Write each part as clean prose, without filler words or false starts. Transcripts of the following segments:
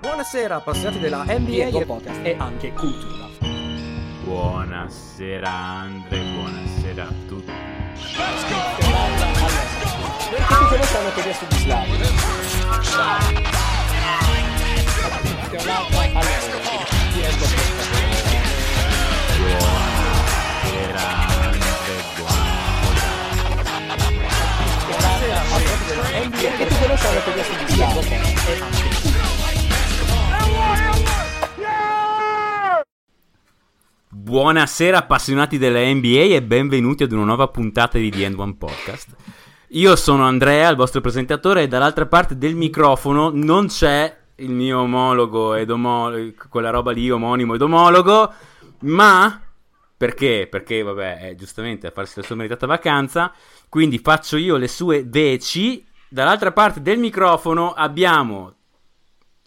Buonasera, appassionati della NBA e podcast e anche cultura. Buonasera Andre, buonasera a tutti. Let's go! Perché stanno che adesso di slavo? Buonasera Andre, buonasera. Perché tu stanno che adesso di slavo? E anche cultura. Buonasera appassionati della NBA e benvenuti ad una nuova puntata di The End One Podcast. Io sono Andrea, il vostro presentatore, e dall'altra parte del microfono non c'è il mio omologo ed omologo, quella roba lì, omonimo ed omologo, ma perché? Perché vabbè, è giustamente a farsi la sua meritata vacanza, quindi faccio io le sue veci. Dall'altra parte del microfono abbiamo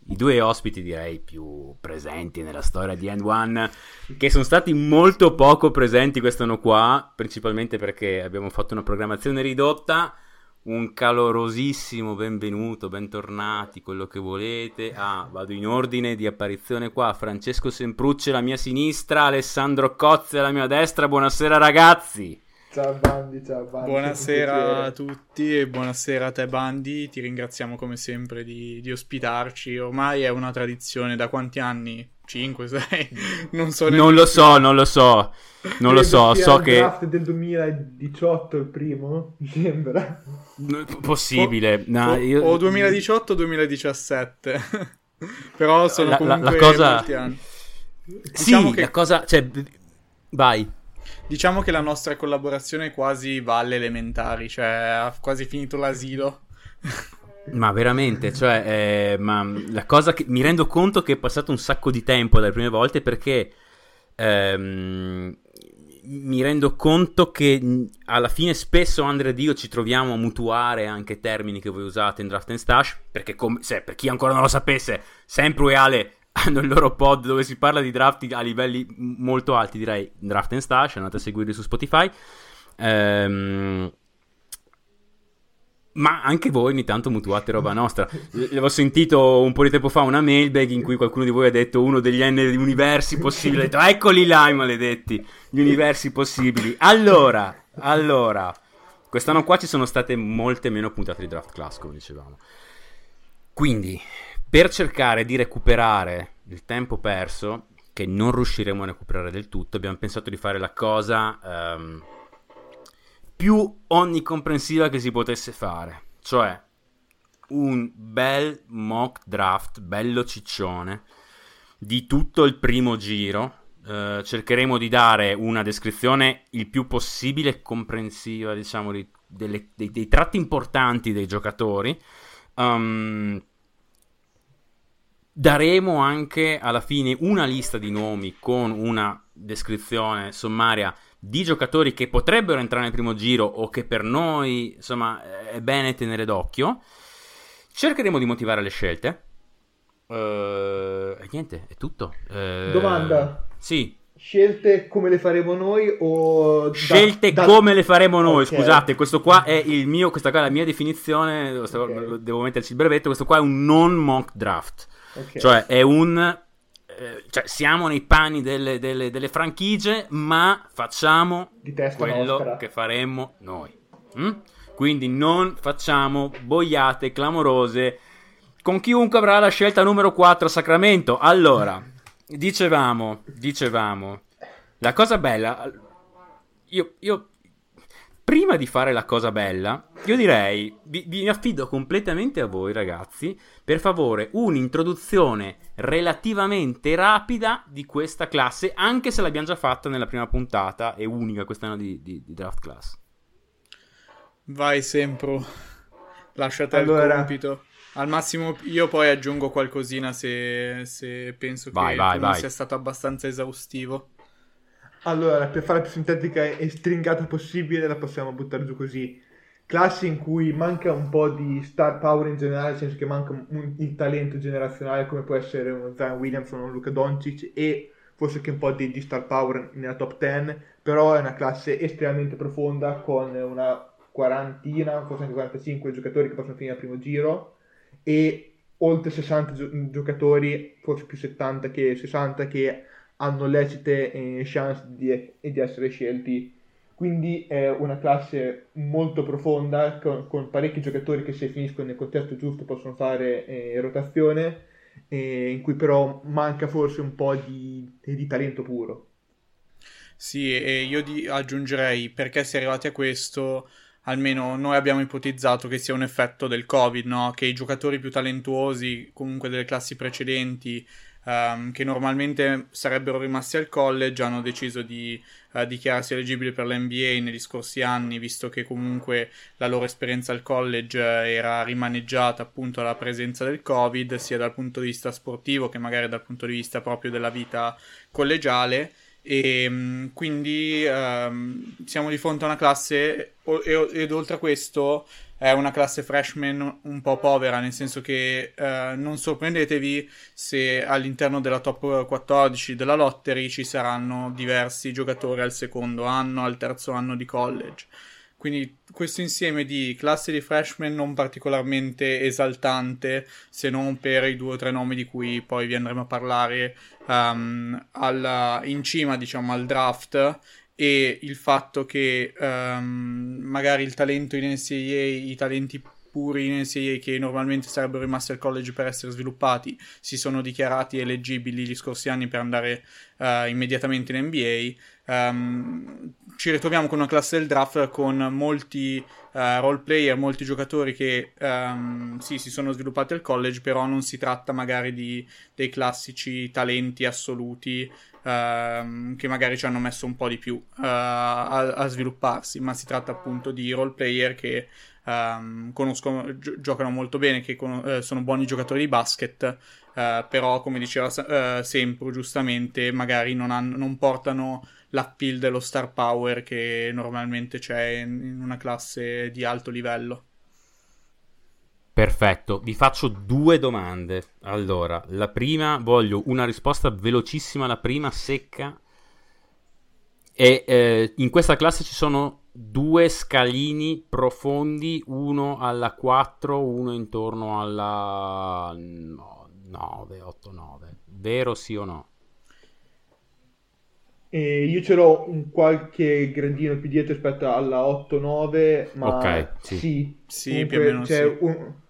i due ospiti, direi, più presenti nella storia di End One, che sono stati molto poco presenti quest'anno qua, principalmente perché abbiamo fatto una programmazione ridotta. Un calorosissimo benvenuto, bentornati, quello che volete. Vado in ordine di apparizione qua. Francesco Semprucci alla mia sinistra, Alessandro Cozzi alla mia destra. Buonasera ragazzi. Ciao Bandi. Buonasera a tutti e buonasera a te Bandi, ti ringraziamo come sempre di ospitarci, ormai è una tradizione da quanti anni? 5, 6? Non lo so, so che... Il draft del 2018 il primo? Mi sembra. Possibile. O 2018 o 2017, però sono comunque molti anni. Diciamo sì, che... la cosa... Cioè, vai. Diciamo che la nostra collaborazione quasi va alle elementari, cioè ha quasi finito l'asilo. Ma veramente, cioè, ma la cosa che mi rendo conto che è passato un sacco di tempo dalle prime volte, perché mi rendo conto che alla fine spesso Andrea ed io ci troviamo a mutuare anche termini che voi usate in Draft and Stash, perché se per chi ancora non lo sapesse, Sempru e Ale hanno il loro pod dove si parla di draft a livelli molto alti, direi Draft and Stash, andate a seguirli su Spotify, ma anche voi ogni tanto mutuate roba nostra. Ho sentito un po' di tempo fa una mailbag in cui qualcuno di voi ha detto uno degli N universi possibili, ho detto eccoli là i maledetti, gli universi possibili. Allora quest'anno qua ci sono state molte meno puntate di draft class, come dicevamo, quindi per cercare di recuperare il tempo perso, che non riusciremo a recuperare del tutto, abbiamo pensato di fare la cosa più onnicomprensiva che si potesse fare, cioè un bel mock draft, bello ciccione, di tutto il primo giro. Cercheremo di dare una descrizione il più possibile comprensiva, diciamo, dei tratti importanti dei giocatori. Daremo anche alla fine una lista di nomi con una descrizione sommaria di giocatori che potrebbero entrare nel primo giro o che per noi, insomma, è bene tenere d'occhio. Cercheremo di motivare le scelte. E niente, è tutto. Domanda. Sì. Scelte come le faremo noi o... Come le faremo noi, okay. Scusate, questa qua è la mia definizione, okay. Devo metterci il brevetto, questo qua è un non mock draft. Okay. Cioè è siamo nei panni delle franchigie, ma facciamo quello che faremmo noi. Quindi non facciamo boiate clamorose con chiunque avrà la scelta numero 4 a Sacramento. Allora, dicevamo la cosa bella, io prima di fare la cosa bella, io direi, vi affido completamente a voi ragazzi, per favore, un'introduzione relativamente rapida di questa classe, anche se l'abbiamo già fatta nella prima puntata, è unica quest'anno di Draft Class. Vai Sempru, lasciate il compito. Al massimo io poi aggiungo qualcosina se penso che sia stato abbastanza esaustivo. Allora, per fare la più sintetica e stringata possibile, la possiamo buttare giù così. Classe in cui manca un po' di star power in generale, nel senso che manca il talento generazionale come può essere uno Zion Williamson o Luka Doncic, e forse anche un po' di star power nella top 10, però è una classe estremamente profonda con una quarantina, forse anche 45 giocatori che possono finire al primo giro, e oltre 60 giocatori, forse più 70 che 60, che hanno lecite chance di essere scelti. Quindi è una classe molto profonda, con parecchi giocatori che, se finiscono nel contesto giusto, possono fare rotazione, in cui però manca forse un po' di talento puro. Sì, e io aggiungerei, perché si è arrivati a questo, almeno noi abbiamo ipotizzato che sia un effetto del Covid, no? Che i giocatori più talentuosi, comunque delle classi precedenti, che normalmente sarebbero rimasti al college, hanno deciso di dichiararsi elegibili per l'NBA negli scorsi anni, visto che comunque la loro esperienza al college era rimaneggiata appunto alla presenza del Covid, sia dal punto di vista sportivo che magari dal punto di vista proprio della vita collegiale. E quindi siamo di fronte a una classe, ed oltre a questo è una classe freshman un po' povera, nel senso che non sorprendetevi se all'interno della top 14 della lottery ci saranno diversi giocatori al secondo anno, al terzo anno di college. Quindi questo insieme di classe di freshman non particolarmente esaltante, se non per i 2 o 3 nomi di cui poi vi andremo a parlare in cima, diciamo, al draft, e il fatto che magari il talento in NCAA, i talenti puri in NCAA che normalmente sarebbero rimasti al college per essere sviluppati, si sono dichiarati eleggibili gli scorsi anni per andare immediatamente in NBA. Ci ritroviamo con una classe del draft con molti role player, molti giocatori che sì, si sono sviluppati al college, però non si tratta magari dei classici talenti assoluti che magari ci hanno messo un po' di più a svilupparsi, ma si tratta appunto di role player che giocano molto bene, che sono buoni giocatori di basket, però, come diceva Sempro giustamente, magari non portano l'appeal dello star power che normalmente c'è in una classe di alto livello. Perfetto, vi faccio 2 domande. Allora, la prima, voglio una risposta velocissima, la prima secca. E in questa classe ci sono 2 scalini profondi, uno alla 4, uno intorno alla 9, 8, 9. Vero, sì o no? Io ce l'ho un qualche gradino più dietro rispetto alla 8-9, ma okay, sì più o meno c'è sì.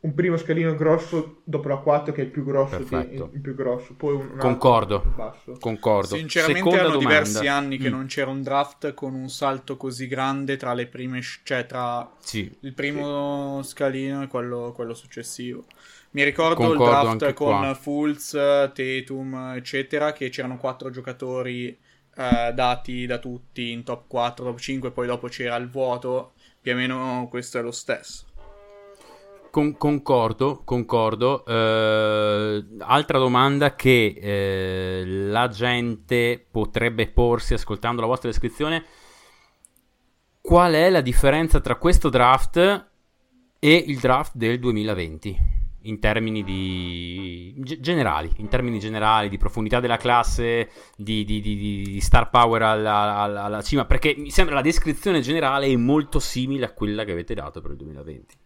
Un primo scalino grosso dopo la 4, che è il più grosso, il più grosso. Poi concordo. Sinceramente erano diversi anni che non c'era un draft con un salto così grande tra le prime, cioè tra il primo scalino e quello successivo. Mi ricordo il draft con Fultz, Tatum, eccetera, che c'erano 4 giocatori dati da tutti in top 4, top 5, poi dopo c'era il vuoto. Più o meno questo è lo stesso. Concordo. Altra domanda che la gente potrebbe porsi ascoltando la vostra descrizione: qual è la differenza tra questo draft e il draft del 2020 in termini di generali, di profondità della classe, di star power alla cima? Perché mi sembra la descrizione generale è molto simile a quella che avete dato per il 2020.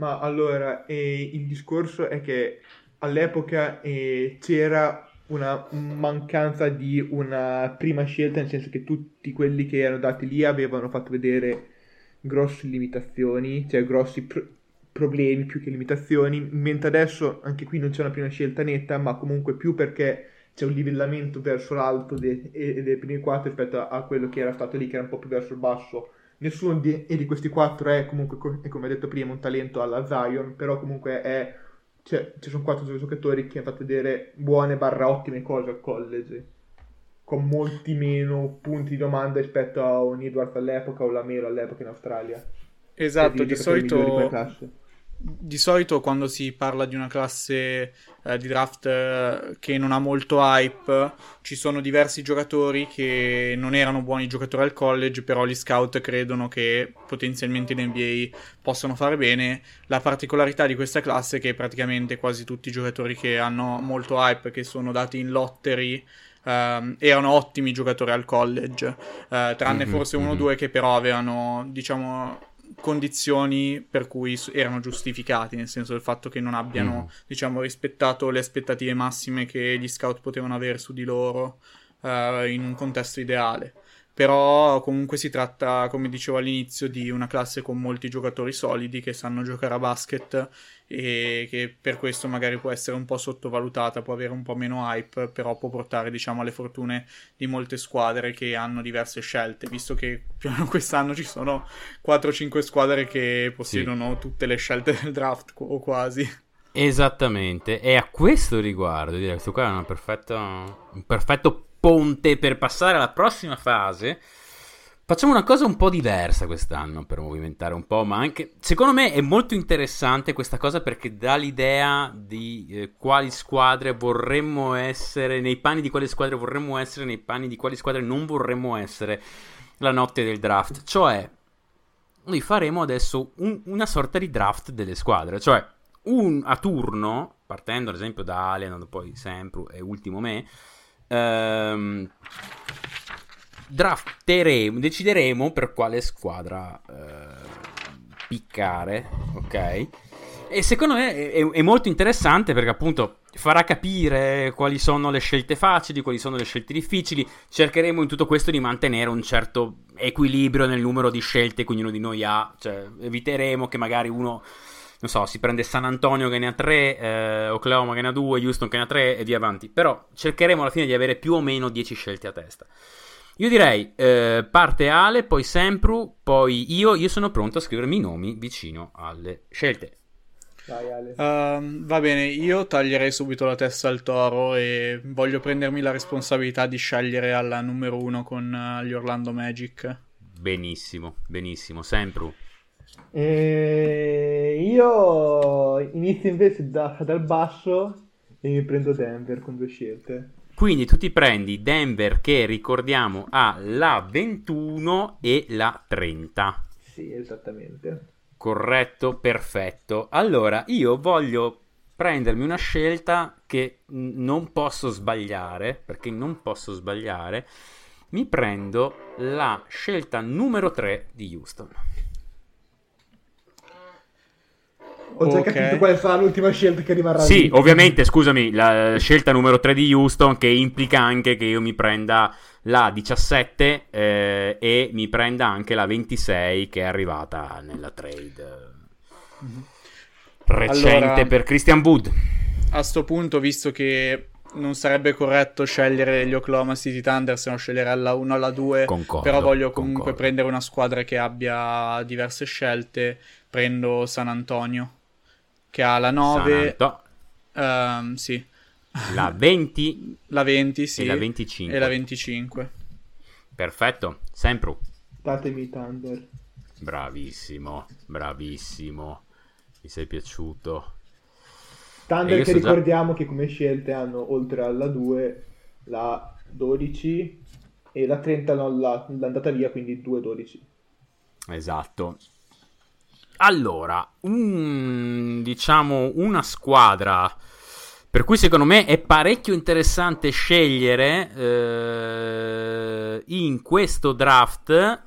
Ma allora, il discorso è che all'epoca c'era una mancanza di una prima scelta, nel senso che tutti quelli che erano dati lì avevano fatto vedere grosse limitazioni, cioè grossi problemi più che limitazioni, mentre adesso anche qui non c'è una prima scelta netta, ma comunque più perché c'è un livellamento verso l'alto dei primi 4 rispetto a quello che era stato lì, che era un po' più verso il basso. Nessuno di questi 4 è comunque, come ho detto prima, un talento alla Zion, però comunque ci sono 4 giocatori che hanno fatto vedere buone / ottime cose al college, con molti meno punti di domanda rispetto a un Edwards all'epoca o LaMelo all'epoca in Australia. Esatto, di solito quando si parla di una classe di draft che non ha molto hype, ci sono diversi giocatori che non erano buoni giocatori al college, però gli scout credono che potenzialmente in NBA possono fare bene. La particolarità di questa classe è che praticamente quasi tutti i giocatori che hanno molto hype, che sono dati in lottery, erano ottimi giocatori al college, tranne forse uno o due che però avevano, diciamo, condizioni per cui erano giustificati, nel senso del fatto che non abbiano, diciamo, rispettato le aspettative massime che gli scout potevano avere su di loro in un contesto ideale. Però comunque si tratta, come dicevo all'inizio, di una classe con molti giocatori solidi che sanno giocare a basket e che per questo magari può essere un po' sottovalutata, può avere un po' meno hype, però può portare, diciamo, alle fortune di molte squadre che hanno diverse scelte, visto che più o meno quest'anno ci sono 4-5 squadre che possiedono tutte le scelte del draft o quasi. Esattamente, e a questo riguardo direi questo qua è un perfetto ponte per passare alla prossima fase. Facciamo una cosa un po' diversa quest'anno per movimentare un po', ma anche secondo me è molto interessante questa cosa perché dà l'idea di quali squadre vorremmo essere, nei panni di quali squadre vorremmo essere, nei panni di quali squadre non vorremmo essere la notte del draft. Cioè, noi faremo adesso una sorta di draft delle squadre, cioè a turno, partendo ad esempio da Ale, andando poi Sempru e ultimo me, decideremo per quale squadra piccare, ok? E secondo me è molto interessante perché appunto farà capire quali sono le scelte facili, quali sono le scelte difficili. Cercheremo in tutto questo di mantenere un certo equilibrio nel numero di scelte che ognuno di noi ha, cioè eviteremo che magari uno, non so, si prende San Antonio che ne ha 3, Oklahoma che ne ha 2, Houston che ne ha 3 e via avanti. Però cercheremo alla fine di avere più o meno 10 scelte a testa. Io direi, parte Ale, poi Sempru, poi io sono pronto a scrivermi i nomi vicino alle scelte. Vai Ale. Va bene, io taglierei subito la testa al toro e voglio prendermi la responsabilità di scegliere alla numero 1 con gli Orlando Magic. Benissimo, benissimo. Sempru. Io inizio invece dal basso e mi prendo Denver con 2 scelte. Quindi tu ti prendi Denver che ricordiamo ha la 21 e la 30. Sì, esattamente. Corretto, perfetto. Allora io voglio prendermi una scelta che non posso sbagliare, perché non posso sbagliare. Mi prendo la scelta numero 3 di Houston. Ho già capito quale sarà l'ultima scelta che rimarrà. Sì, lì. Ovviamente, scusami, la scelta numero 3 di Houston, che implica anche che io mi prenda la 17 e mi prenda anche la 26 che è arrivata nella trade recente, allora, per Christian Wood. A sto punto, visto che non sarebbe corretto scegliere gli Oklahoma City Thunder, se no sceglierei alla 1 alla 2, concordo, però voglio comunque prendere una squadra che abbia diverse scelte. Prendo San Antonio che ha la 9, sì, la 20, la 20, sì, e la 25. E la 25. Perfetto, Sempru. Datemi Thunder. Bravissimo, bravissimo. Mi sei piaciuto. Thunder che ricordiamo che come scelte hanno oltre alla 2 la 12 e la 30 non l'andata via, quindi 2-12. Esatto. Allora, diciamo una squadra per cui secondo me è parecchio interessante scegliere in questo draft.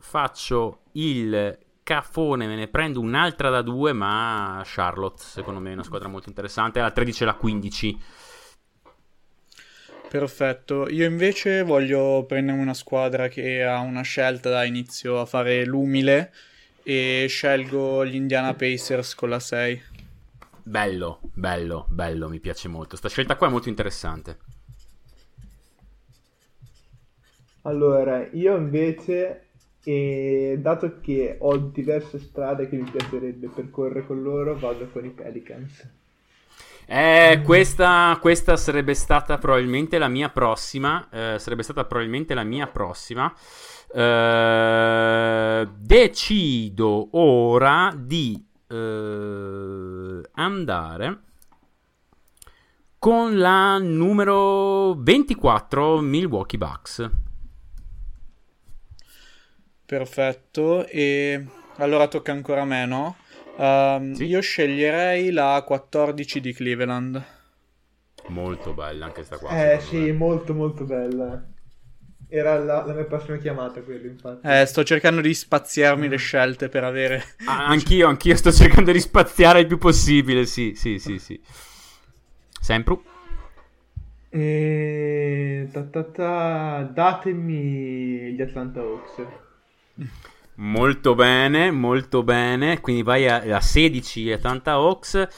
Faccio il cafone, me ne prendo un'altra da 2, ma Charlotte secondo me è una squadra molto interessante, la 13 e la 15. Perfetto, io invece voglio prendere una squadra che ha una scelta, da inizio a fare l'umile e scelgo gli Indiana Pacers con la 6. Bello, bello, bello, mi piace molto. Sta scelta qua è molto interessante. Allora, io invece, dato che ho diverse strade che mi piacerebbe percorrere con loro, vado con i Pelicans. Questa sarebbe stata probabilmente la mia prossima. Decido ora di andare con la numero 24 Milwaukee Bucks. Perfetto, e allora tocca ancora a me, no? Sì. Io sceglierei la 14 di Cleveland. Molto bella anche sta qua. Sì, me. Molto molto bella. Era la mia prossima chiamata, quello, infatti. Sto cercando di spaziarmi le scelte per avere... Anch'io sto cercando di spaziare il più possibile, sì. Sempru? Datemi gli Atlanta Hawks. Molto bene. Quindi vai a 16 Atlanta Hawks.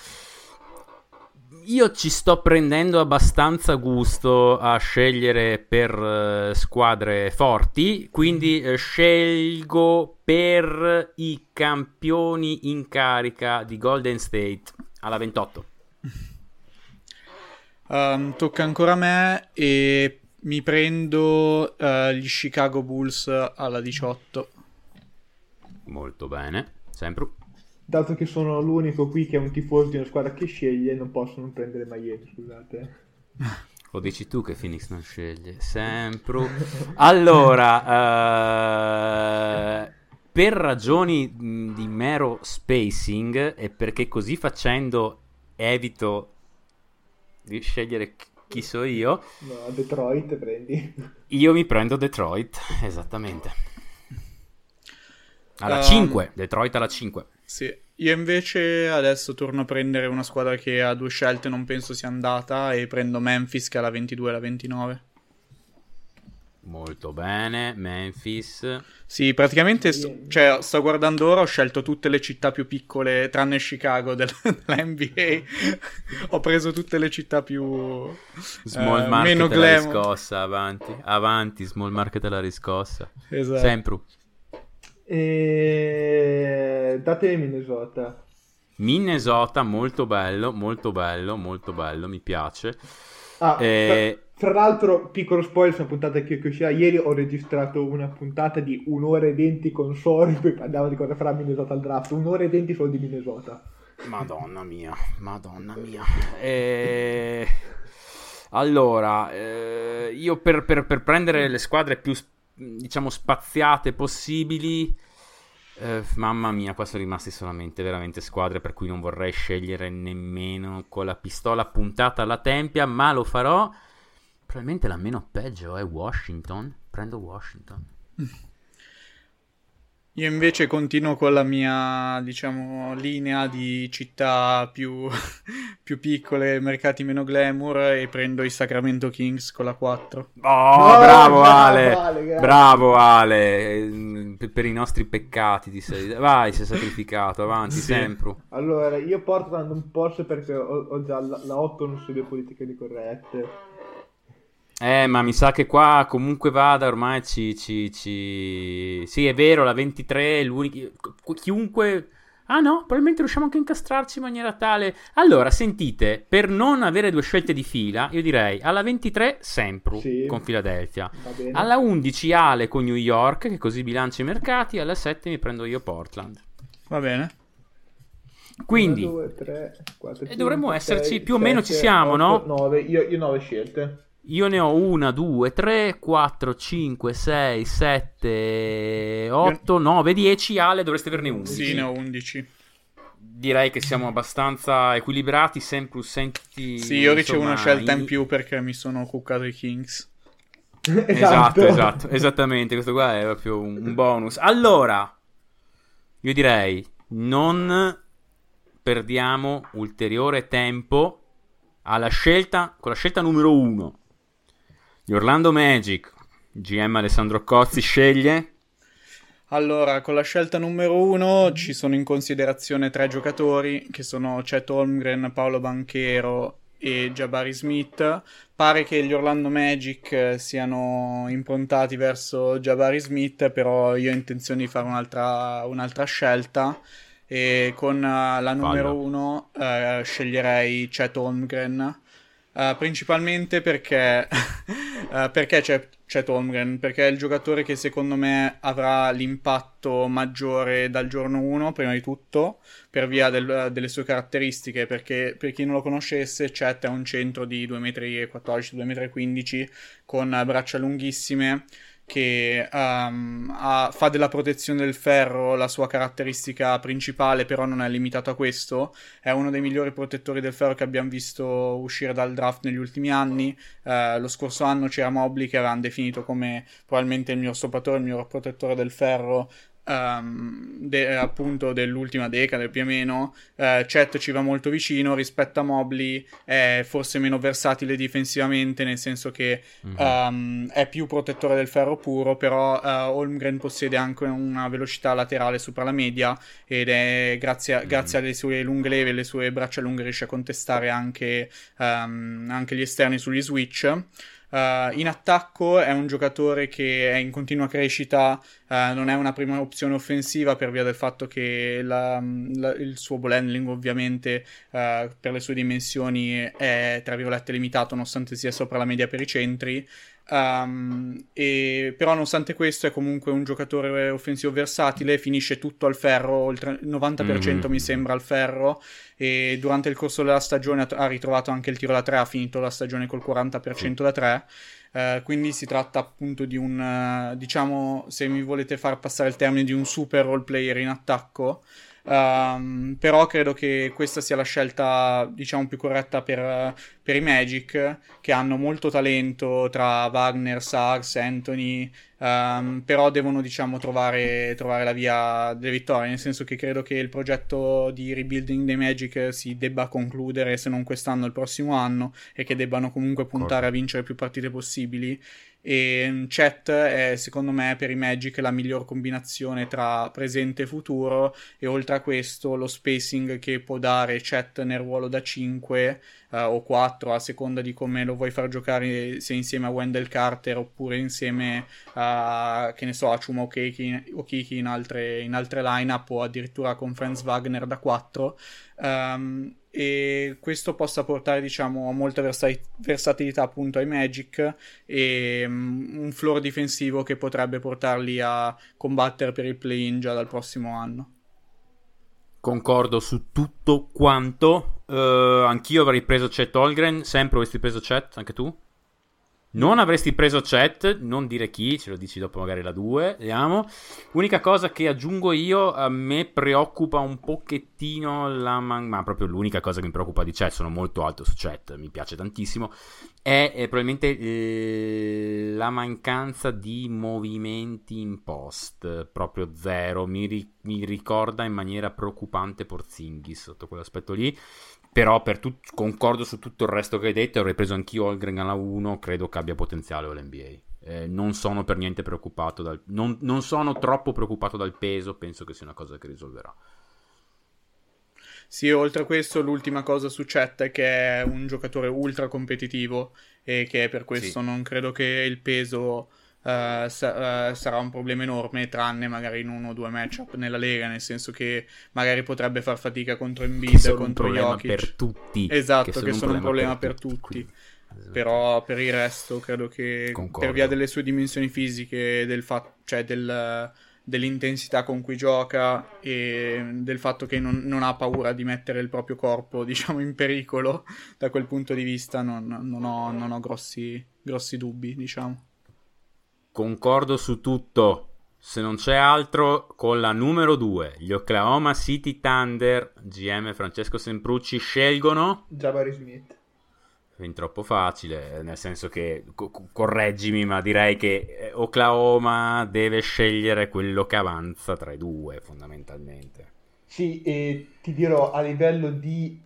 Io ci sto prendendo abbastanza gusto a scegliere per squadre forti, quindi scelgo per i campioni in carica di Golden State alla 28. Tocca ancora a me e mi prendo gli Chicago Bulls alla 18. Molto bene, sempre. Dato che sono l'unico qui che è un tifoso di una squadra che sceglie, non posso non prendere Miami, scusate. Lo dici tu che Phoenix non sceglie, sempre. Allora, per ragioni di mero spacing e perché così facendo evito di scegliere chi so io. No, Detroit prendi. Io mi prendo Detroit, esattamente. Alla 5, Detroit alla 5. Sì, io invece adesso torno a prendere una squadra che ha due scelte, non penso sia andata, e prendo Memphis che ha la 22 e la 29. Molto bene, Memphis. Sì, praticamente sto guardando ora, ho scelto tutte le città più piccole, tranne Chicago della NBA. Ho preso tutte le città più... Small market meno la riscossa, avanti, small market la riscossa. Esatto. Sempre. Datemi Minnesota, molto bello, mi piace. Tra l'altro, piccolo spoiler, sono puntate che uscirà ieri, ho registrato una puntata di 1:20 con Sori, poi andavo di cosa farà Minnesota al draft, 1:20 solo di Minnesota. Madonna mia. Allora, io per prendere le squadre più spaziate possibili, mamma mia, qua sono rimasti solamente veramente squadre per cui non vorrei scegliere nemmeno con la pistola puntata alla tempia, ma lo farò. Probabilmente la meno peggio è Washington, prendo Washington. Io invece continuo con la mia, diciamo, linea di città più piccole, mercati meno glamour, e prendo i Sacramento Kings con la 4. Bravo Ale, per i nostri peccati ti sei... Vai, sei sacrificato, avanti, sì. Sempre. Allora, io porto dando un Porsche perché ho già la 8, non studio politiche di corrette. Ma mi sa che qua comunque vada ormai ci... Sì, è vero, la 23 è l'unica... Chiunque... Ah no, probabilmente riusciamo anche a incastrarci in maniera tale... Allora, sentite, per non avere due scelte di fila, io direi alla 23 Sempru, sì, con Philadelphia. Alla 11 Ale con New York, che così bilancia i mercati. Alla 7 mi prendo io Portland. Va bene. Quindi... 1, 2, 3, 4, 5, dovremmo esserci 6, più 7, o meno ci siamo, 8, no? 9, io 9 scelte. Io ne ho 1, 2, 3, 4, 5, 6, 7, 8, 9, 10. Ale, dovreste averne 11. Sì, ne ho 11. Direi che siamo abbastanza equilibrati. Sempre senti. Sì, io ricevo una scelta in più perché mi sono cuccato i Kings. Esatto. Esattamente. Questo qua è proprio un bonus. Allora, io direi non perdiamo ulteriore tempo alla scelta, con la scelta numero 1. Gli Orlando Magic, GM Alessandro Cozzi, sceglie. Allora, con la scelta numero 1 ci sono in considerazione 3 giocatori, che sono Chet Holmgren, Paolo Banchero e Jabari Smith. Pare che gli Orlando Magic siano improntati verso Jabari Smith, però io ho intenzione di fare un'altra scelta. E con la numero 1 sceglierei Chet Holmgren. Principalmente perché Chet Holmgren? Perché è il giocatore che secondo me avrà l'impatto maggiore dal giorno 1, prima di tutto, per via delle sue caratteristiche, perché per chi non lo conoscesse, Chet è un centro di 2,14 m, 2,15 m, con braccia lunghissime, che fa della protezione del ferro la sua caratteristica principale, però non è limitato a questo. È uno dei migliori protettori del ferro che abbiamo visto uscire dal draft negli ultimi anni. Lo scorso anno c'era Mobley, che avevano definito come probabilmente il miglior stoppatore, il miglior protettore del ferro appunto dell'ultima decade più o meno. Chet ci va molto vicino. Rispetto a Mobley è forse meno versatile difensivamente, nel senso che è più protettore del ferro puro, però Holmgren possiede anche una velocità laterale sopra la media, ed è grazie alle sue lunghe leve e le sue braccia lunghe riesce a contestare anche gli esterni sugli switch. In attacco è un giocatore che è in continua crescita, non è una prima opzione offensiva per via del fatto che il suo ball handling ovviamente per le sue dimensioni è tra virgolette limitato, nonostante sia sopra la media per i centri. Però nonostante questo è comunque un giocatore offensivo versatile, finisce tutto al ferro, oltre il 90% mi sembra al ferro, e durante il corso della stagione ha ritrovato anche il tiro da 3, ha finito la stagione col 40% da 3. Quindi si tratta appunto di un, diciamo, se mi volete far passare il termine, di un super role player in attacco. Però credo che questa sia la scelta, diciamo, più corretta per i Magic, che hanno molto talento tra Wagner, Suggs, Anthony, però devono, diciamo, trovare la via delle vittorie, nel senso che credo che il progetto di rebuilding dei Magic si debba concludere, se non quest'anno il prossimo anno, e che debbano comunque puntare a vincere più partite possibili. E Chet è, secondo me, per i Magic la miglior combinazione tra presente e futuro, e oltre a questo lo spacing che può dare Chet nel ruolo da 5 o 4, a seconda di come lo vuoi far giocare, se insieme a Wendell Carter oppure insieme a, che ne so, a Chuma Okeke in altre line-up, o addirittura con Franz Wagner da 4. E questo possa portare, diciamo, a molta versatilità appunto ai Magic, e un floor difensivo che potrebbe portarli a combattere per il play-in già dal prossimo anno. Concordo su tutto quanto. Anch'io avrei preso Chet Holmgren. Sempre avresti preso Chet, anche tu? Non avresti preso Chet, non dire chi, ce lo dici dopo magari la 2, vediamo. Unica cosa che aggiungo io, a me preoccupa un pochettino ma proprio l'unica cosa che mi preoccupa di Chet, sono molto alto su Chet, mi piace tantissimo, è probabilmente la mancanza di movimenti in post, proprio zero. Mi ricorda in maniera preoccupante Porzingis sotto quell'aspetto lì. Però concordo su tutto il resto che hai detto. Avrei preso anch'io Holmgren alla 1, credo che abbia potenziale all'NBA. Non sono per niente preoccupato non sono troppo preoccupato dal peso, penso che sia una cosa che risolverà. Sì, oltre a questo l'ultima cosa su Chet è che è un giocatore ultra competitivo, e che per questo non credo che il peso sarà un problema enorme, tranne magari in uno o due matchup nella Lega, nel senso che magari potrebbe far fatica contro Embiid, contro Jokic, per tutti. Esatto, che sono un problema per tutti. Esatto. Però per il resto credo che per via delle sue dimensioni fisiche, dell'intensità con cui gioca, e del fatto che non ha paura di mettere il proprio corpo, diciamo, in pericolo, da quel punto di vista non ho grossi dubbi, diciamo. Concordo su tutto. Se non c'è altro, con la numero 2 gli Oklahoma City Thunder, GM Francesco Semprucci, scelgono Jabari Smith. Fin troppo facile, nel senso che correggimi, ma direi che Oklahoma deve scegliere quello che avanza tra i due, fondamentalmente. Sì, e ti dirò, a livello di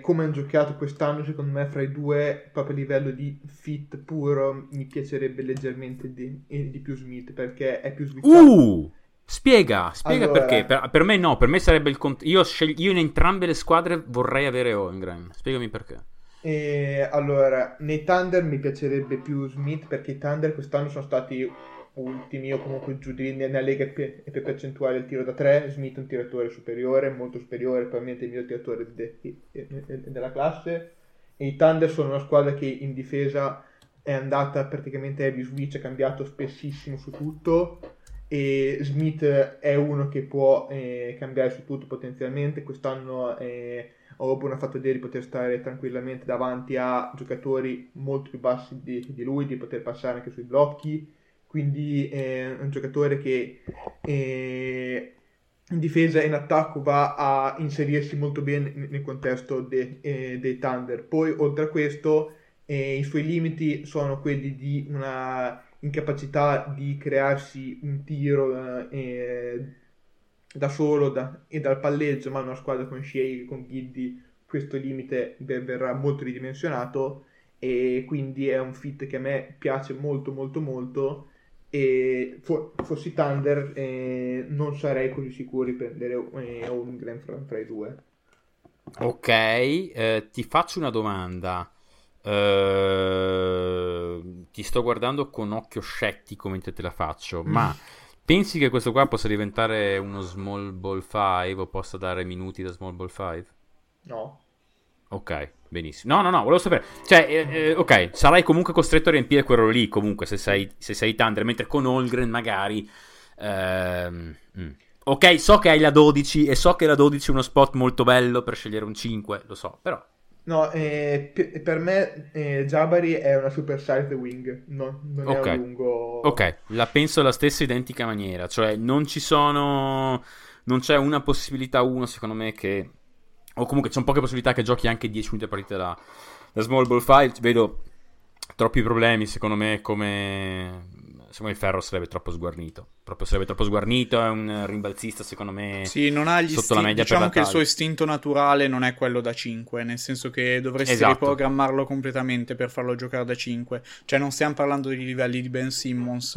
come hanno giocato quest'anno, secondo me fra i due, proprio a livello di fit puro, mi piacerebbe leggermente di più Smith, perché è più switchato. Spiega allora, perché. Per me no, per me sarebbe il io in entrambe le squadre vorrei avere Holmgren. Spiegami perché. Allora, nei Thunder mi piacerebbe più Smith, perché i Thunder quest'anno sono stati ultimi, o comunque giù nella Lega per percentuale al tiro da 3. Smith è un tiratore superiore, molto superiore, probabilmente il miglior tiratore della classe. E i Thunder sono una squadra che in difesa è andata praticamente heavy switch, ha cambiato spessissimo su tutto, e Smith è uno che può cambiare su tutto potenzialmente. Quest'anno Auburn ha fatto vedere di poter stare tranquillamente davanti a giocatori molto più bassi di lui, di poter passare anche sui blocchi, quindi è un giocatore che in difesa e in attacco va a inserirsi molto bene nel contesto dei Thunder. Poi oltre a questo i suoi limiti sono quelli di una incapacità di crearsi un tiro da solo e dal palleggio, ma una squadra con Shea, con Giddy, questo limite verrà molto ridimensionato, e quindi è un fit che a me piace molto molto molto, e fossi Thunder non sarei così sicuro di prendere Holmgren fra i due. Ok, ti faccio una domanda. Ti sto guardando con occhio scettico mentre te la faccio, ma pensi che questo qua possa diventare uno small ball 5 o possa dare minuti da small ball 5? No. Ok, benissimo. No, volevo sapere. Cioè, ok, sarai comunque costretto a riempire quello lì, comunque, se sei Thunder, mentre con Holmgren magari... Ok, so che hai la 12 e so che la 12 è uno spot molto bello per scegliere un 5, lo so, però... No, per me Jabari è una super size wing, no, non okay. È un lungo... Ok, la penso alla stessa identica maniera, cioè non c'è una possibilità, secondo me, che... o comunque ci sono poche possibilità che giochi anche 10 minuti a partita da small ball 5. Vedo troppi problemi, secondo me, secondo me il ferro sarebbe troppo sguarnito. È un rimbalzista, secondo me. Sì, non ha gli sotto la media, diciamo, per che il suo istinto naturale non è quello da 5, nel senso che dovresti riprogrammarlo completamente per farlo giocare da 5. Cioè non stiamo parlando di livelli di Ben Simmons,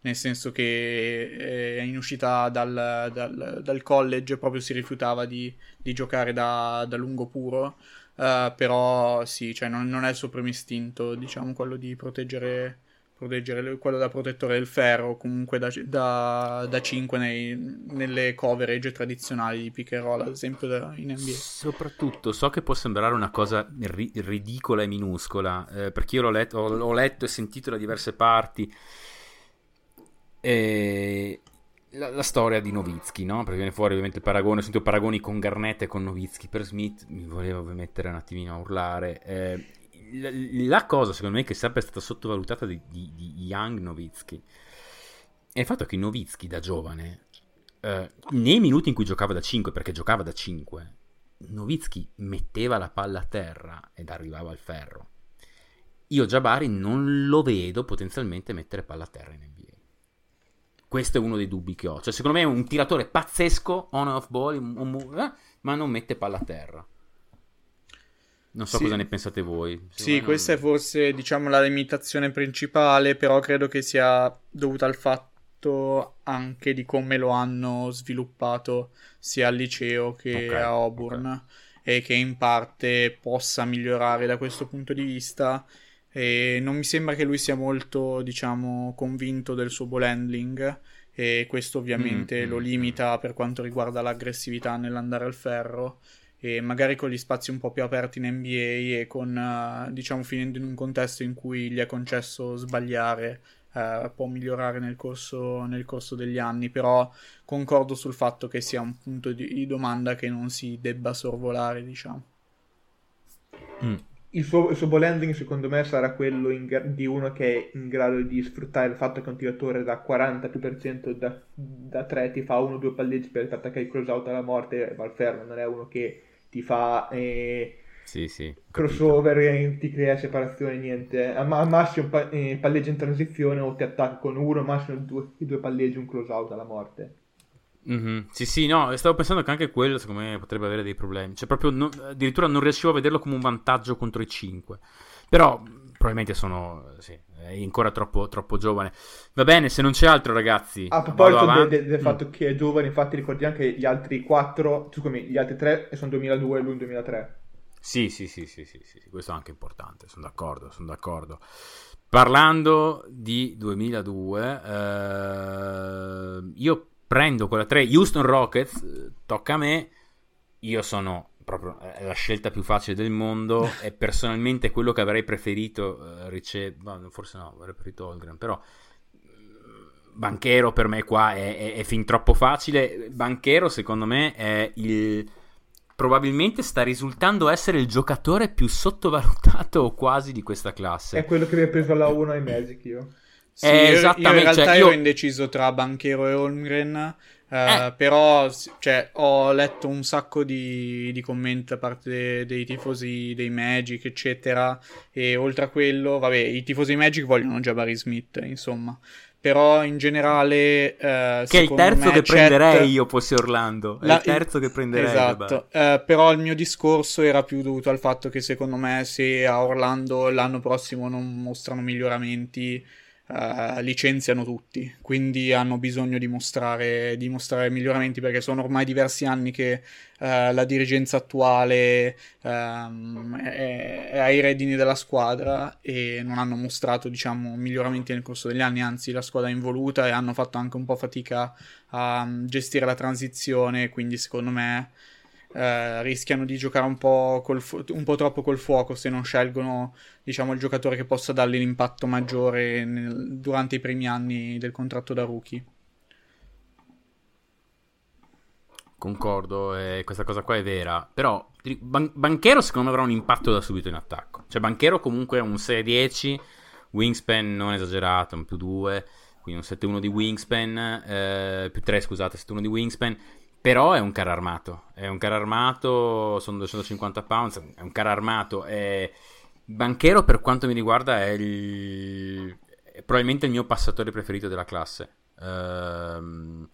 nel senso che in uscita dal college proprio si rifiutava di giocare da lungo puro. Però sì, cioè non è il suo primo istinto, diciamo, quello di proteggere quello da protettore del ferro, comunque da 5 nelle coverage tradizionali di pick and roll, ad esempio in NBA. Soprattutto so che può sembrare una cosa ridicola e minuscola, perché io l'ho letto e sentito da diverse parti, la storia di Nowitzki, no? Perché viene fuori ovviamente il paragone, ho sentito paragoni con Garnett e con Nowitzki per Smith, mi volevo mettere un attimino a urlare. La cosa, secondo me, che è sempre stata sottovalutata di Young Nowitzki è il fatto che Nowitzki da giovane, nei minuti in cui giocava da 5, perché giocava da 5, Nowitzki metteva la palla a terra ed arrivava al ferro. Io Jabari non lo vedo potenzialmente mettere palla a terra in NBA. Questo è uno dei dubbi che ho. Cioè, secondo me è un tiratore pazzesco, on off ball, ma non mette palla a terra. Non so cosa ne pensate voi. Sì, questa è forse, diciamo, la limitazione principale, però credo che sia dovuta al fatto anche di come lo hanno sviluppato sia al liceo che a Auburn, e che in parte possa migliorare da questo punto di vista. E non mi sembra che lui sia molto, diciamo, convinto del suo ball handling, e questo ovviamente lo limita per quanto riguarda l'aggressività nell'andare al ferro. E magari con gli spazi un po' più aperti in NBA e con, diciamo, finendo in un contesto in cui gli è concesso sbagliare, può migliorare nel corso degli anni. Però concordo sul fatto che sia un punto di domanda che non si debba sorvolare, diciamo. Il suo ball handling, secondo me, sarà quello di uno che è in grado di sfruttare il fatto che un tiratore da 40% da 3 ti fa 1-2 palleggi per attaccare il close out alla morte e va al ferro. Non è uno che ti fa crossover e ti crea separazione, niente. Al massimo palleggi in transizione o ti attacca con uno, al massimo due palleggi, un close out alla morte. Sì, no, stavo pensando che anche quello, secondo me, potrebbe avere dei problemi. Cioè, proprio addirittura non riuscivo a vederlo come un vantaggio contro i 5. Però probabilmente è ancora troppo giovane. Va bene, se non c'è altro, ragazzi. A proposito del fatto che è giovane, infatti ricordiamo che gli altri 4, scusami, gli altri 3 sono 2002 e lui 2003. Sì, questo è anche importante, sono d'accordo. Parlando di 2002, io prendo quella 3, Houston Rockets, tocca a me. Io sono proprio la scelta più facile del mondo e personalmente quello che avrei preferito avrei preferito Holmgren, però Banchero per me qua è fin troppo facile. Banchero, secondo me, probabilmente sta risultando essere il giocatore più sottovalutato o quasi di questa classe. È quello che mi ha preso alla 1 ai Magic io. Sì, esattamente. Io in realtà ero indeciso tra Banchero e Holmgren. Però cioè, ho letto un sacco di commenti da parte dei tifosi dei Magic eccetera, e oltre a quello vabbè i tifosi Magic vogliono Jabari Smith insomma, però in generale che è il terzo che prenderei io fossi Orlando, è il terzo che prenderei, esatto. Però il mio discorso era più dovuto al fatto che secondo me se a Orlando l'anno prossimo non mostrano miglioramenti licenziano tutti, quindi hanno bisogno di mostrare miglioramenti, perché sono ormai diversi anni che la dirigenza attuale è ai redini della squadra e non hanno mostrato, diciamo, miglioramenti nel corso degli anni, anzi la squadra è involuta e hanno fatto anche un po' fatica a gestire la transizione, quindi secondo me rischiano di giocare un po' troppo col fuoco se non scelgono, diciamo, il giocatore che possa dargli l'impatto maggiore durante i primi anni del contratto da rookie. Concordo, questa cosa qua è vera, però Banchero secondo me avrà un impatto da subito in attacco, cioè Banchero comunque è un 6-10, wingspan non esagerato, un più 2, quindi un 7-1 di wingspan, più 3 scusate, 7-1 di wingspan. Però è un carro armato, sono 250 pounds, è un carro armato. Banchero, per quanto mi riguarda, è probabilmente il mio passatore preferito della classe. Ha un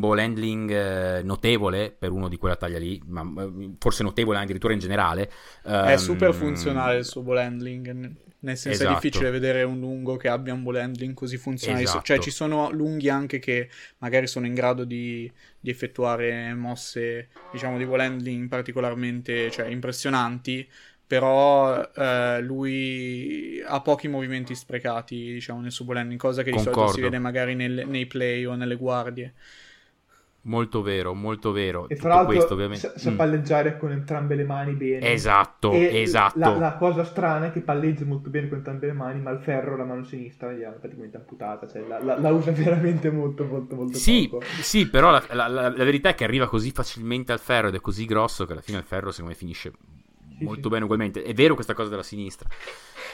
ball handling notevole per uno di quella taglia lì, ma forse notevole addirittura in generale. È super funzionale il suo ball handling, nel senso, esatto. È difficile vedere un lungo che abbia un ball handling così funzionale, esatto. Cioè ci sono lunghi anche che magari sono in grado di effettuare mosse, diciamo, di ball handling particolarmente, cioè, impressionanti, però lui ha pochi movimenti sprecati, diciamo, nel suo ball handling, cosa che Concordo. Di solito si vede magari nei play o nelle guardie. Molto vero, molto vero. E fra l'altro questo, ovviamente, sa palleggiare con entrambe le mani bene. Esatto, e esatto. La cosa strana è che palleggia molto bene con entrambe le mani, ma il ferro, la mano sinistra, è praticamente amputata, cioè la usa veramente molto, molto, molto poco. Sì, però la verità è che arriva così facilmente al ferro ed è così grosso che alla fine il ferro secondo me finisce molto bene ugualmente. È vero questa cosa della sinistra.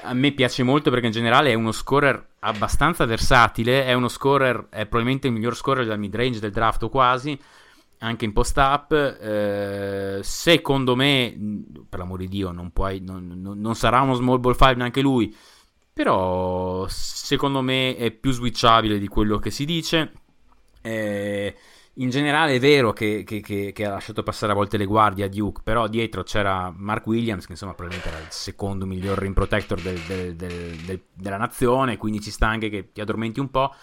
A me piace molto perché in generale è uno scorer abbastanza versatile, è probabilmente il miglior scorer dal midrange del draft o quasi, anche in post-up. Secondo me, per l'amor di Dio, non sarà uno small ball 5 neanche lui, però secondo me è più switchabile di quello che si dice. In generale è vero che ha lasciato passare a volte le guardie a Duke, però dietro c'era Mark Williams, che insomma probabilmente era il secondo miglior rim protector della nazione, quindi ci sta anche che ti addormenti un po'.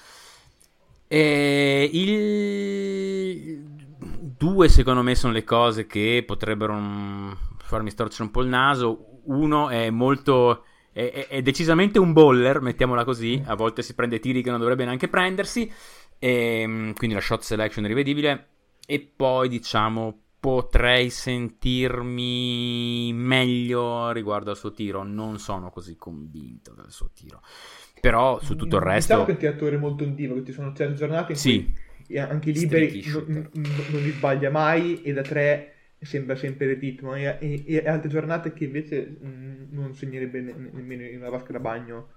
E due secondo me sono le cose che potrebbero farmi storcere un po' il naso. Uno è molto... È decisamente un baller, mettiamola così, a volte si prende tiri che non dovrebbe neanche prendersi, e quindi la shot selection è rivedibile. E poi, diciamo, potrei sentirmi meglio riguardo al suo tiro, non sono così convinto del suo tiro, però su tutto il resto diciamo che è un tiratore molto indivo, che ci sono certe giornate in cui anche liberi non li sbaglia mai, e da tre sembra sempre il ritmo, e altre giornate che invece non segnerebbe nemmeno in una vasca da bagno.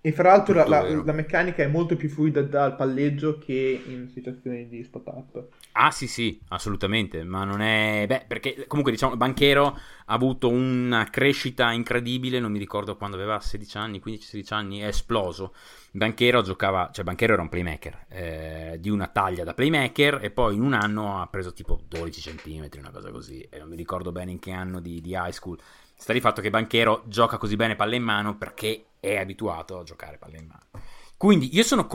E fra l'altro la meccanica è molto più fluida dal palleggio che in situazioni di spot up. Ah sì, assolutamente, ma non è... Beh, perché comunque, diciamo, Banchero ha avuto una crescita incredibile, non mi ricordo quando aveva 16 anni, 15-16 anni, è esploso. Banchero giocava, cioè Banchero era un playmaker, di una taglia da playmaker, e poi in un anno ha preso tipo 12 centimetri, una cosa così, e non mi ricordo bene in che anno di high school. Sta di fatto che Banchero gioca così bene palla in mano perché è abituato a giocare palla in mano. Quindi io sono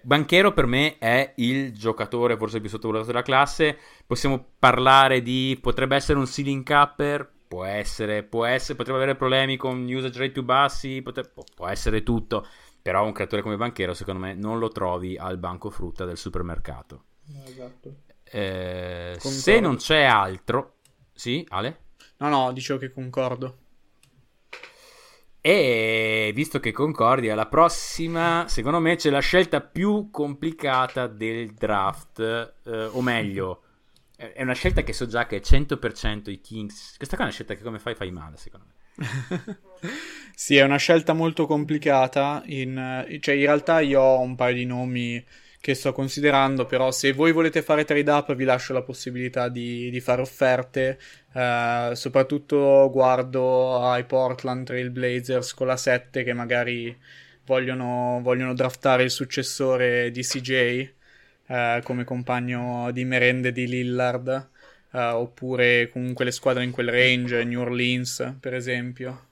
Banchero per me è il giocatore forse più sottovalutato della classe. Possiamo parlare di... potrebbe essere un ceiling capper, può essere, potrebbe avere problemi con usage rate più bassi, può essere tutto. Però un creatore come Banchero secondo me non lo trovi al banco frutta del supermercato. Esatto. Se non c'è altro... Sì, Ale? No, dicevo che concordo. E visto che concordi, alla prossima secondo me c'è la scelta più complicata del draft, o meglio è una scelta che so già che è 100% i Kings. Questa qua è una scelta che come fai male secondo me. Sì, è una scelta molto complicata, cioè in realtà io ho un paio di nomi che sto considerando, però se voi volete fare trade up vi lascio la possibilità di fare offerte, soprattutto guardo ai Portland Trail Blazers con la 7 che magari vogliono draftare il successore di CJ come compagno di merende di Lillard, oppure comunque le squadre in quel range, New Orleans per esempio,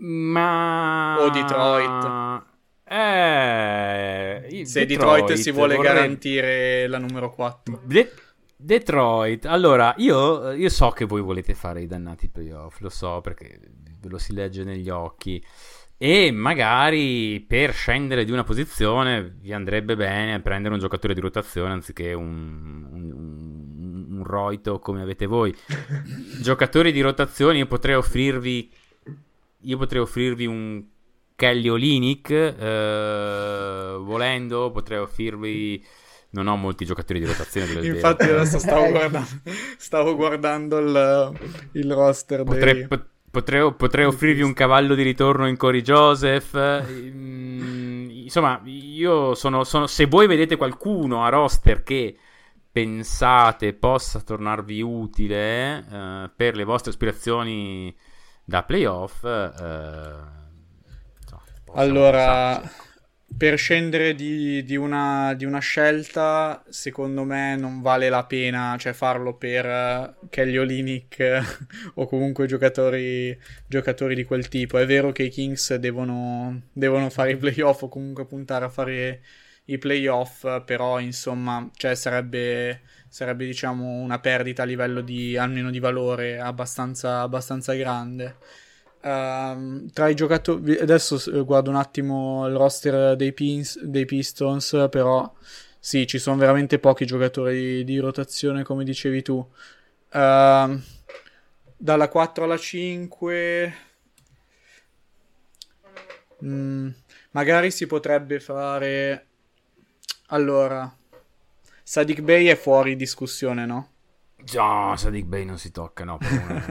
o Detroit. Se Detroit si vuole garantire la numero 4, Detroit. Allora io so che voi volete fare i dannati playoff, lo so perché ve lo si legge negli occhi, e magari per scendere di una posizione vi andrebbe bene prendere un giocatore di rotazione anziché un roito come avete voi. Giocatori di rotazione, io potrei offrirvi un Kelly Olynyk, volendo potrei offrirvi, non ho molti giocatori di rotazione infatti adesso stavo guardando il roster, potrei offrirvi un cavallo di ritorno in Corey Joseph. Insomma, io sono se voi vedete qualcuno a roster che pensate possa tornarvi utile per le vostre aspirazioni da playoff, allora, per scendere di una scelta, secondo me non vale la pena, cioè, farlo per Kelly Olynyk o comunque giocatori di quel tipo. È vero che i Kings devono fare i playoff o comunque puntare a fare i playoff, però insomma, cioè, sarebbe diciamo una perdita a livello di, almeno di valore, abbastanza grande. Tra i giocatori adesso guardo un attimo il roster dei Pistons, però sì, ci sono veramente pochi giocatori di rotazione come dicevi tu. Dalla 4 alla 5 magari si potrebbe fare, allora Sadiq Bey è fuori discussione, no? No, Sadiq Bey non si tocca, no, no.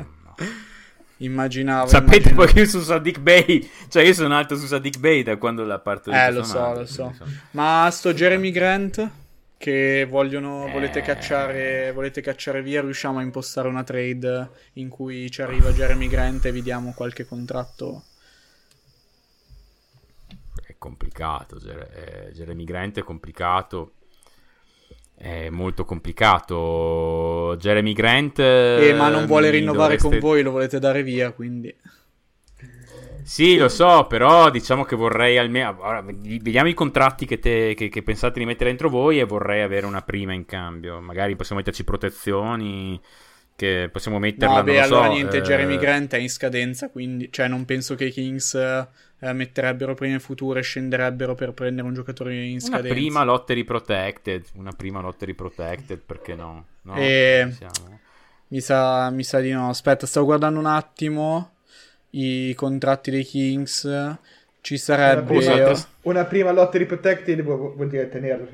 Sapete poi che io su Sadiq Bey, cioè io sono alto su Sadiq Bey da quando l'ha partorito. Lo so. Ma sto Jeremy Grant che volete cacciare via, riusciamo a impostare una trade in cui ci arriva Jeremy Grant e vi diamo qualche contratto? È complicato, Jeremy Grant è complicato. È molto complicato. Jeremy Grant ma non vuole rinnovare con voi, lo volete dare via, quindi sì, lo so, però diciamo che vorrei almeno, vediamo i contratti che pensate di mettere dentro voi, e vorrei avere una prima in cambio. Magari possiamo metterci protezioni che possiamo metterla, no, beh, non allora so, niente, Jeremy Grant è in scadenza, quindi cioè non penso che i Kings metterebbero prime future, scenderebbero per prendere un giocatore in scadenza. Una prima lottery protected, perché no e... mi sa di no. Aspetta, stavo guardando un attimo i contratti dei Kings. Ci sarebbe una prima lottery protected vuol dire tenerlo,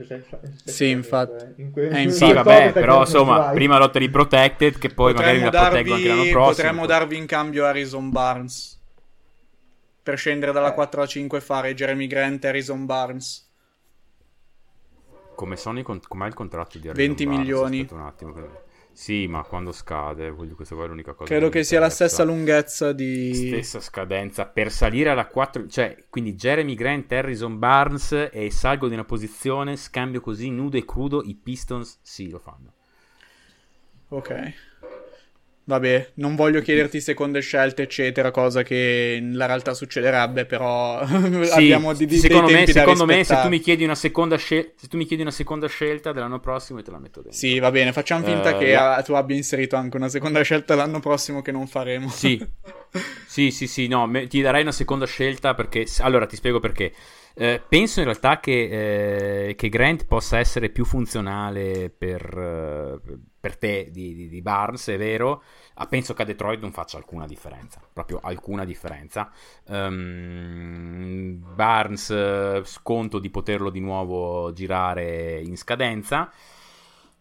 sì, infatti sì, vabbè, però insomma prima lottery protected che poi potremmo magari la proteggo anche l'anno prossimo, potremmo darvi in cambio Harrison Barnes per scendere dalla 4 alla 5 e fare Jeremy Grant e Harrison Barnes. Come sono com'è il contratto di Harrison 20 Barnes? Milioni. Aspetta un attimo che... Sì, ma quando scade? Questa è l'unica cosa. Credo che sia la stessa lunghezza di... Stessa scadenza. Per salire alla 4... Cioè, quindi Jeremy Grant, Harrison Barnes e salgo di una posizione, scambio così nudo e crudo, i Pistons sì, lo fanno. Ok. Vabbè, non voglio chiederti seconde scelte, eccetera, cosa che nella realtà succederebbe, però sì, abbiamo di secondo me se tu mi chiedi una seconda scelta dell'anno prossimo te la metto dentro. Sì, va bene, facciamo finta che tu abbia inserito anche una seconda scelta l'anno prossimo che non faremo. Sì. Sì, no, ti darei una seconda scelta perché allora ti spiego perché. Penso in realtà che Grant possa essere più funzionale per te di Barnes, è vero. Penso che a Detroit non faccia alcuna differenza, proprio alcuna differenza. Barnes sconto di poterlo di nuovo girare in scadenza.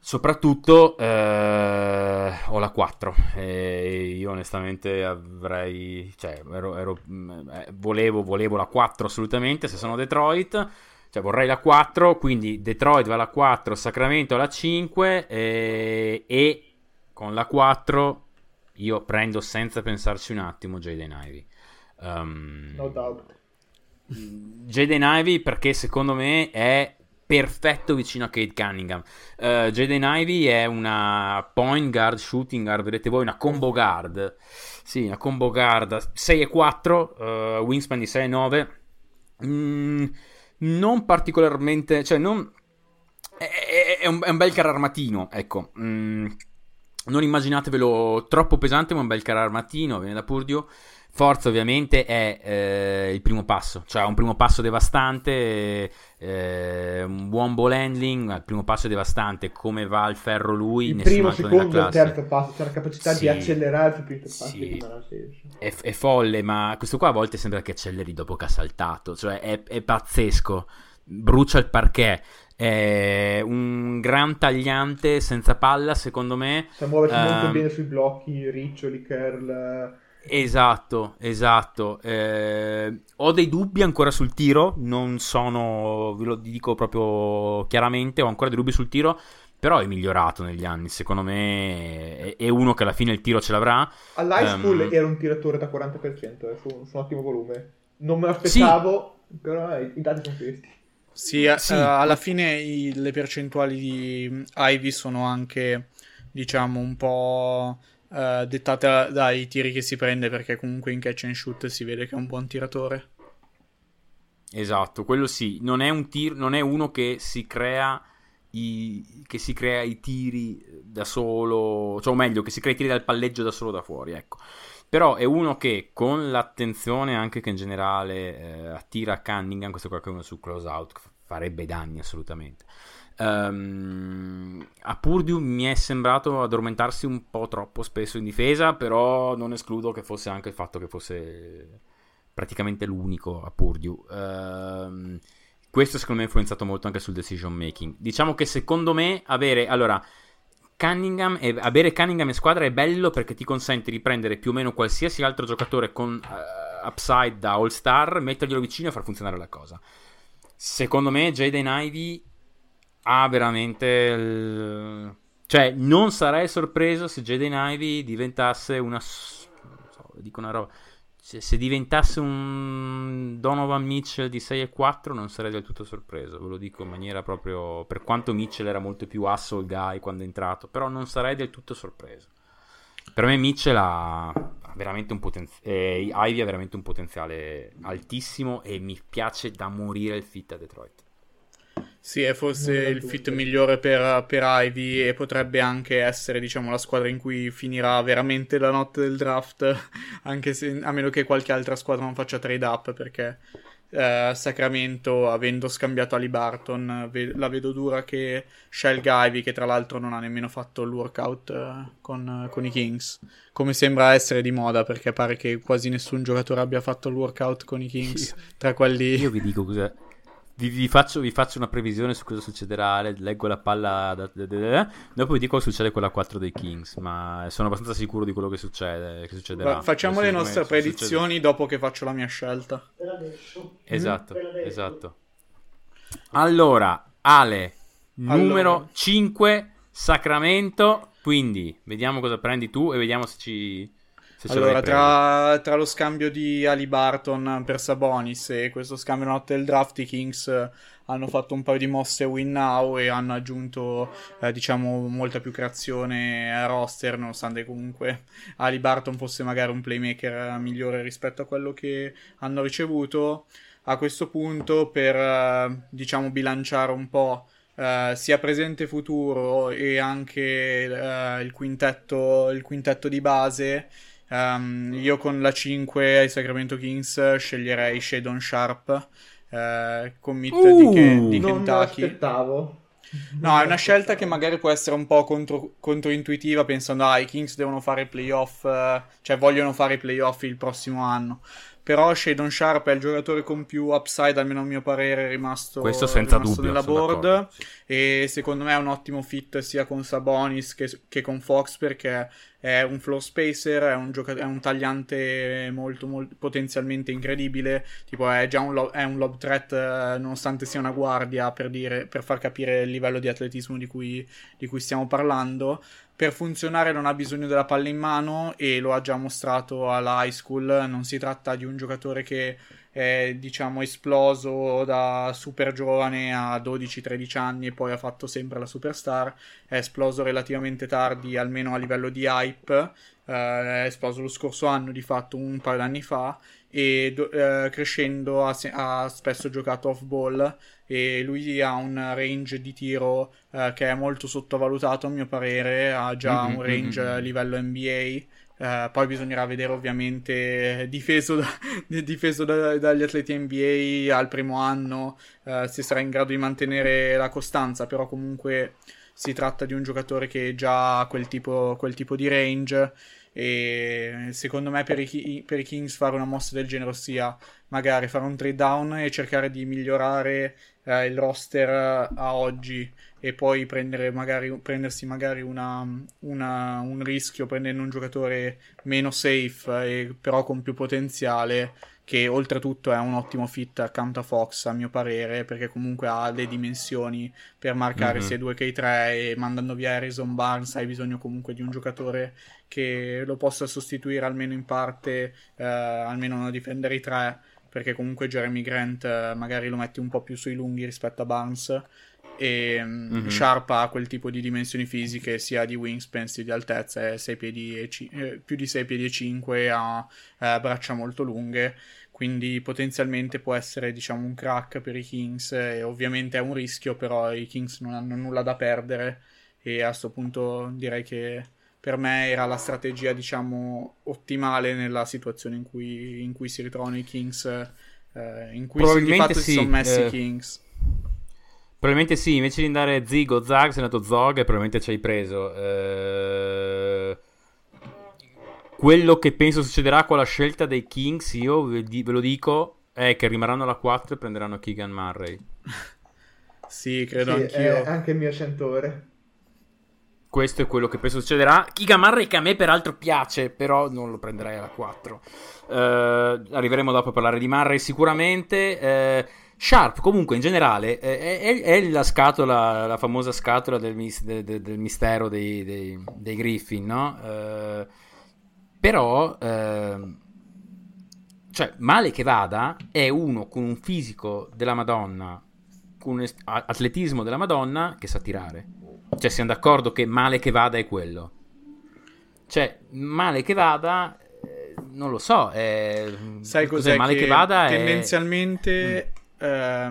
Soprattutto ho la 4. Io onestamente avrei, cioè, volevo la 4 assolutamente, se sono Detroit. Cioè vorrei la 4, quindi Detroit va alla 4, Sacramento alla 5 e con la 4 io prendo senza pensarci un attimo Jaden Ivey. No doubt. Jaden Ivey perché secondo me è perfetto vicino a Cade Cunningham. Jaden Ivey è una point guard, shooting guard, vedete voi, una combo guard. Sì, una combo guard 6'4", wingspan di 6'9". Non particolarmente, cioè non è un bel carro armatino, ecco. Non immaginatevelo troppo pesante, ma un bel carro armatino, viene da Purdio. Forza ovviamente è il primo passo, cioè un primo passo devastante, un buon ball handling, il primo passo è devastante, come va al ferro lui, il primo, secondo e terzo passo, cioè la capacità di accelerare su più passi è folle, ma questo qua a volte sembra che acceleri dopo che ha saltato, cioè è pazzesco, brucia il parquet, è un gran tagliante senza palla secondo me, cioè muoversi molto bene sui blocchi, riccioli, curl. Esatto. Ho dei dubbi ancora sul tiro, non sono, ve lo dico proprio chiaramente, ho ancora dei dubbi sul tiro, però è migliorato negli anni, secondo me è uno che alla fine il tiro ce l'avrà. All'high school era un tiratore da 40%, su un ottimo volume, non me l'aspettavo, sì. Però i dati sono questi. Sì. Alla fine le percentuali di Ivy sono anche, diciamo, un po' dettata dai tiri che si prende, perché comunque in catch and shoot si vede che è un buon tiratore. Esatto, quello sì, non è uno che si crea i tiri da solo, cioè o meglio che si crea i tiri dal palleggio da solo da fuori, ecco. Però è uno che con l'attenzione anche che in generale attira a Cunningham, questo qua che è uno su close out farebbe danni assolutamente. A Purdiu mi è sembrato addormentarsi un po' troppo spesso in difesa, però non escludo che fosse anche il fatto che fosse praticamente l'unico a Purdiu. Questo secondo me ha influenzato molto anche sul decision making. Diciamo che secondo me avere Cunningham in squadra è bello perché ti consente di prendere più o meno qualsiasi altro giocatore con upside da all star, metterglielo vicino e far funzionare la cosa. Secondo me Jaden Ivey ha veramente cioè non sarei sorpreso se Jaden Ivey diventasse se diventasse un Donovan Mitchell di 6'4", non sarei del tutto sorpreso, ve lo dico in maniera proprio, per quanto Mitchell era molto più hustle guy quando è entrato, però non sarei del tutto sorpreso. Per me Mitchell ha veramente Ivy ha veramente un potenziale altissimo e mi piace da morire il fit a Detroit. Sì, è forse il fit migliore per Ivy e potrebbe anche essere, diciamo, la squadra in cui finirà veramente la notte del draft, anche se, a meno che qualche altra squadra non faccia trade up, perché Sacramento, avendo scambiato Haliburton, la vedo dura che scelga Ivy, che tra l'altro non ha nemmeno fatto il workout con i Kings, come sembra essere di moda, perché pare che quasi nessun giocatore abbia fatto il workout con i Kings, tra quelli... Io vi dico cos'è. Vi faccio una previsione su cosa succederà. Leggo la palla. Dopo vi dico cosa succede con la 4 dei Kings. Ma sono abbastanza sicuro di quello che succede. Che succederà. Facciamo le nostre predizioni dopo che faccio la mia scelta. Esatto. Allora, Ale, numero 5, Sacramento. Quindi vediamo cosa prendi tu e vediamo se ci. Allora, tra lo scambio di Haliburton per Sabonis e questo scambio notte del draft, i Kings hanno fatto un paio di mosse win now e hanno aggiunto, diciamo, molta più creazione a roster, nonostante comunque Haliburton fosse magari un playmaker migliore rispetto a quello che hanno ricevuto. A questo punto, per, diciamo, bilanciare un po' sia presente e futuro e anche il quintetto di base, io con la 5 ai Sacramento Kings sceglierei Shaedon Sharpe, commit di Kentucky. Non aspettavo. No, è una scelta che magari può essere un po' controintuitiva, pensando i Kings devono fare i playoff, cioè vogliono fare i playoff il prossimo anno. però Shaedon Sharpe è il giocatore con più upside, almeno a mio parere, rimasto nella board, sì. E secondo me è un ottimo fit sia con Sabonis che con Fox, perché è un floor spacer, è un tagliante molto potenzialmente incredibile, tipo è già un lob threat, nonostante sia una guardia, per far capire il livello di atletismo di cui stiamo parlando. Per funzionare non ha bisogno della palla in mano e lo ha già mostrato alla high school. Non si tratta di un giocatore che è, diciamo, esploso da super giovane a 12-13 anni e poi ha fatto sempre la superstar. È esploso relativamente tardi, almeno a livello di hype, è esploso lo scorso anno, di fatto un paio d'anni fa, e crescendo ha spesso giocato off ball, e lui ha un range di tiro che è molto sottovalutato a mio parere, ha già un range a livello NBA. Poi bisognerà vedere, ovviamente, difeso dagli atleti NBA al primo anno, se sarà in grado di mantenere la costanza, però comunque si tratta di un giocatore che già ha quel tipo di range, e secondo me per i Kings fare una mossa del genere, ossia magari fare un trade down e cercare di migliorare il roster a oggi, e poi prendersi magari un rischio prendendo un giocatore meno safe, però con più potenziale, che oltretutto è un ottimo fit accanto a Fox a mio parere, perché comunque ha le dimensioni per marcare sia 2 che 3, e mandando via Harrison Barnes hai bisogno comunque di un giocatore che lo possa sostituire almeno in parte, almeno difendere i 3, perché comunque Jeremy Grant magari lo metti un po' più sui lunghi rispetto a Barnes, e Sharpe ha quel tipo di dimensioni fisiche, sia di wingspan sia di altezza, è 6 piedi e più di 6 piedi e 5, ha braccia molto lunghe, quindi potenzialmente può essere, diciamo, un crack per i Kings, e ovviamente è un rischio, però i Kings non hanno nulla da perdere, e a questo punto direi che per me era la strategia, diciamo, ottimale nella situazione in cui si ritrovano i Kings, in cui di fatto si sono messi i Kings. Probabilmente sì, invece di andare Zig o Zag, sei andato Zog e probabilmente ci hai preso. Quello che penso succederà con la scelta dei Kings, io ve lo dico, è che rimarranno alla 4 e prenderanno Keegan Murray. Sì, credo sì, anch'io. Anche il mio centore. Questo è quello che penso succederà. Keegan Murray, che a me peraltro piace, però non lo prenderei alla 4. Arriveremo dopo a parlare di Murray sicuramente. Sharpe comunque in generale è la scatola, la famosa scatola del mistero dei Griffin, no? Però cioè, male che vada, è uno con un fisico della Madonna, con un atletismo della Madonna, che sa tirare. Cioè, siamo d'accordo che male che vada è quello. Cioè, male che vada, non lo so, sai cos'è male che vada tendenzialmente è...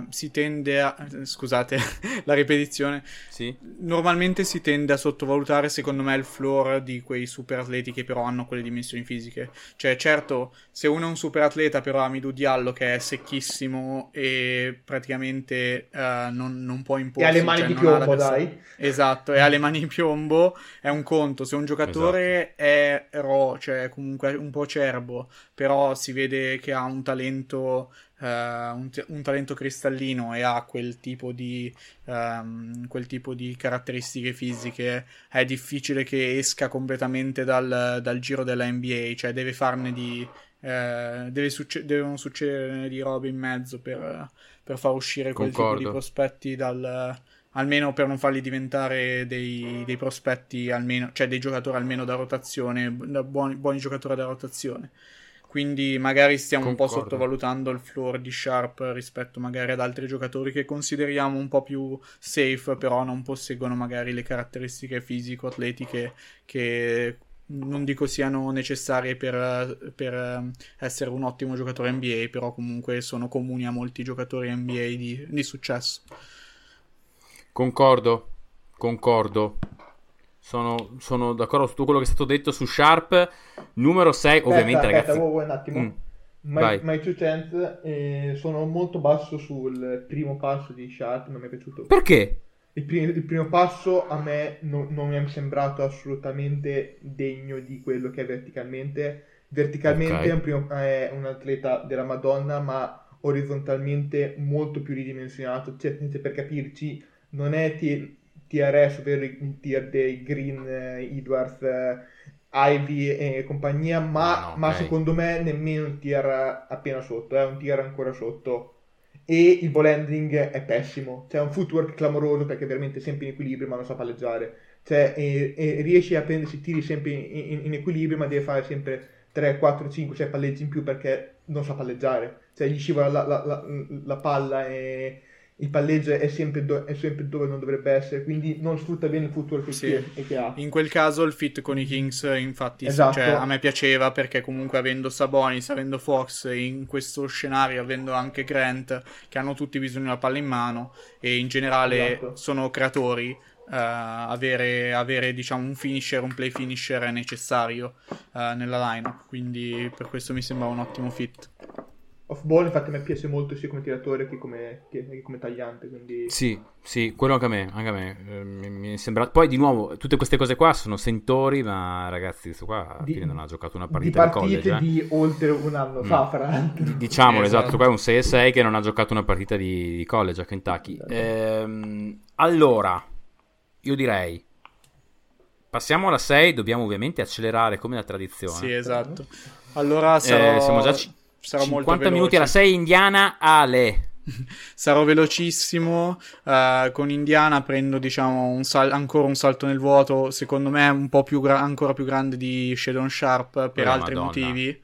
si tende a... scusate la ripetizione, sì. Normalmente si tende a sottovalutare, secondo me, il floor di quei super atleti che però hanno quelle dimensioni fisiche. Cioè, certo, se uno è un super atleta, però Hamidou Diallo, che è secchissimo e praticamente non può imporsi, e ha le mani di piombo, dai. Esatto, e ha le mani di piombo, è un conto. Se un giocatore è raw, cioè comunque un po' acerbo, però si vede che ha un talento... un talento cristallino e ha quel tipo di caratteristiche fisiche, è difficile che esca completamente dal giro della NBA. Cioè deve farne di devono succedere di robe in mezzo per far uscire quel tipo di prospetti almeno per non farli diventare dei prospetti, almeno, cioè dei giocatori almeno da rotazione, da buoni giocatori da rotazione. Quindi magari stiamo un po' sottovalutando il floor di Sharpe rispetto magari ad altri giocatori che consideriamo un po' più safe, però non posseggono magari le caratteristiche fisico-atletiche che non dico siano necessarie per essere un ottimo giocatore NBA, però comunque sono comuni a molti giocatori NBA di successo. Concordo. Sono d'accordo su tutto quello che è stato detto su Sharpe. Numero 6, ovviamente, ragazzi. Aspetta, un attimo. My two cents, sono molto basso sul primo passo di Sharpe, non mi è piaciuto. Perché? Il primo passo a me non mi è sembrato assolutamente degno di quello che è verticalmente, verticalmente okay. È un atleta della Madonna, ma orizzontalmente molto più ridimensionato, cioè, per capirci non è TRS, ovvero il tier dei Green, Edwards, Ivy e compagnia, ma, okay. ma secondo me nemmeno un tier appena sotto, è un tier ancora sotto. E il ball handling è pessimo, cioè un footwork clamoroso perché è veramente sempre in equilibrio ma non sa palleggiare, cioè riesce a prendersi tiri sempre in equilibrio ma deve fare sempre 3, 4, 5, 6 palleggi in più perché non sa palleggiare, cioè gli scivola la palla e il palleggio è sempre dove non dovrebbe essere, quindi non sfrutta bene il footwork sì. che ha. In quel caso il fit con i Kings infatti esatto. Cioè, a me piaceva perché comunque avendo Sabonis, avendo Fox in questo scenario, avendo anche Grant, che hanno tutti bisogno della palla in mano e in generale esatto. sono creatori, avere diciamo un finisher, un play finisher è necessario nella lineup, quindi per questo mi sembra un ottimo fit. Off ball infatti a me piace molto sia come tiratore che come tagliante, quindi sì quello anche a me mi è sembrato. Poi di nuovo tutte queste cose qua sono sentori, ma ragazzi questo qua alla fine non ha giocato una partita di college di oltre un anno fa fra diciamolo esatto, qua è un 6-6 che non ha giocato una partita di college a Kentucky esatto. Allora io direi passiamo alla 6, dobbiamo ovviamente accelerare come la tradizione sì esatto, allora siamo già 50 minuti alla 6 Indiana, Ale. Sarò velocissimo. Con Indiana prendo diciamo ancora un salto nel vuoto, secondo me un po' più ancora più grande di Shaedon Sharpe per altri Madonna. Motivi.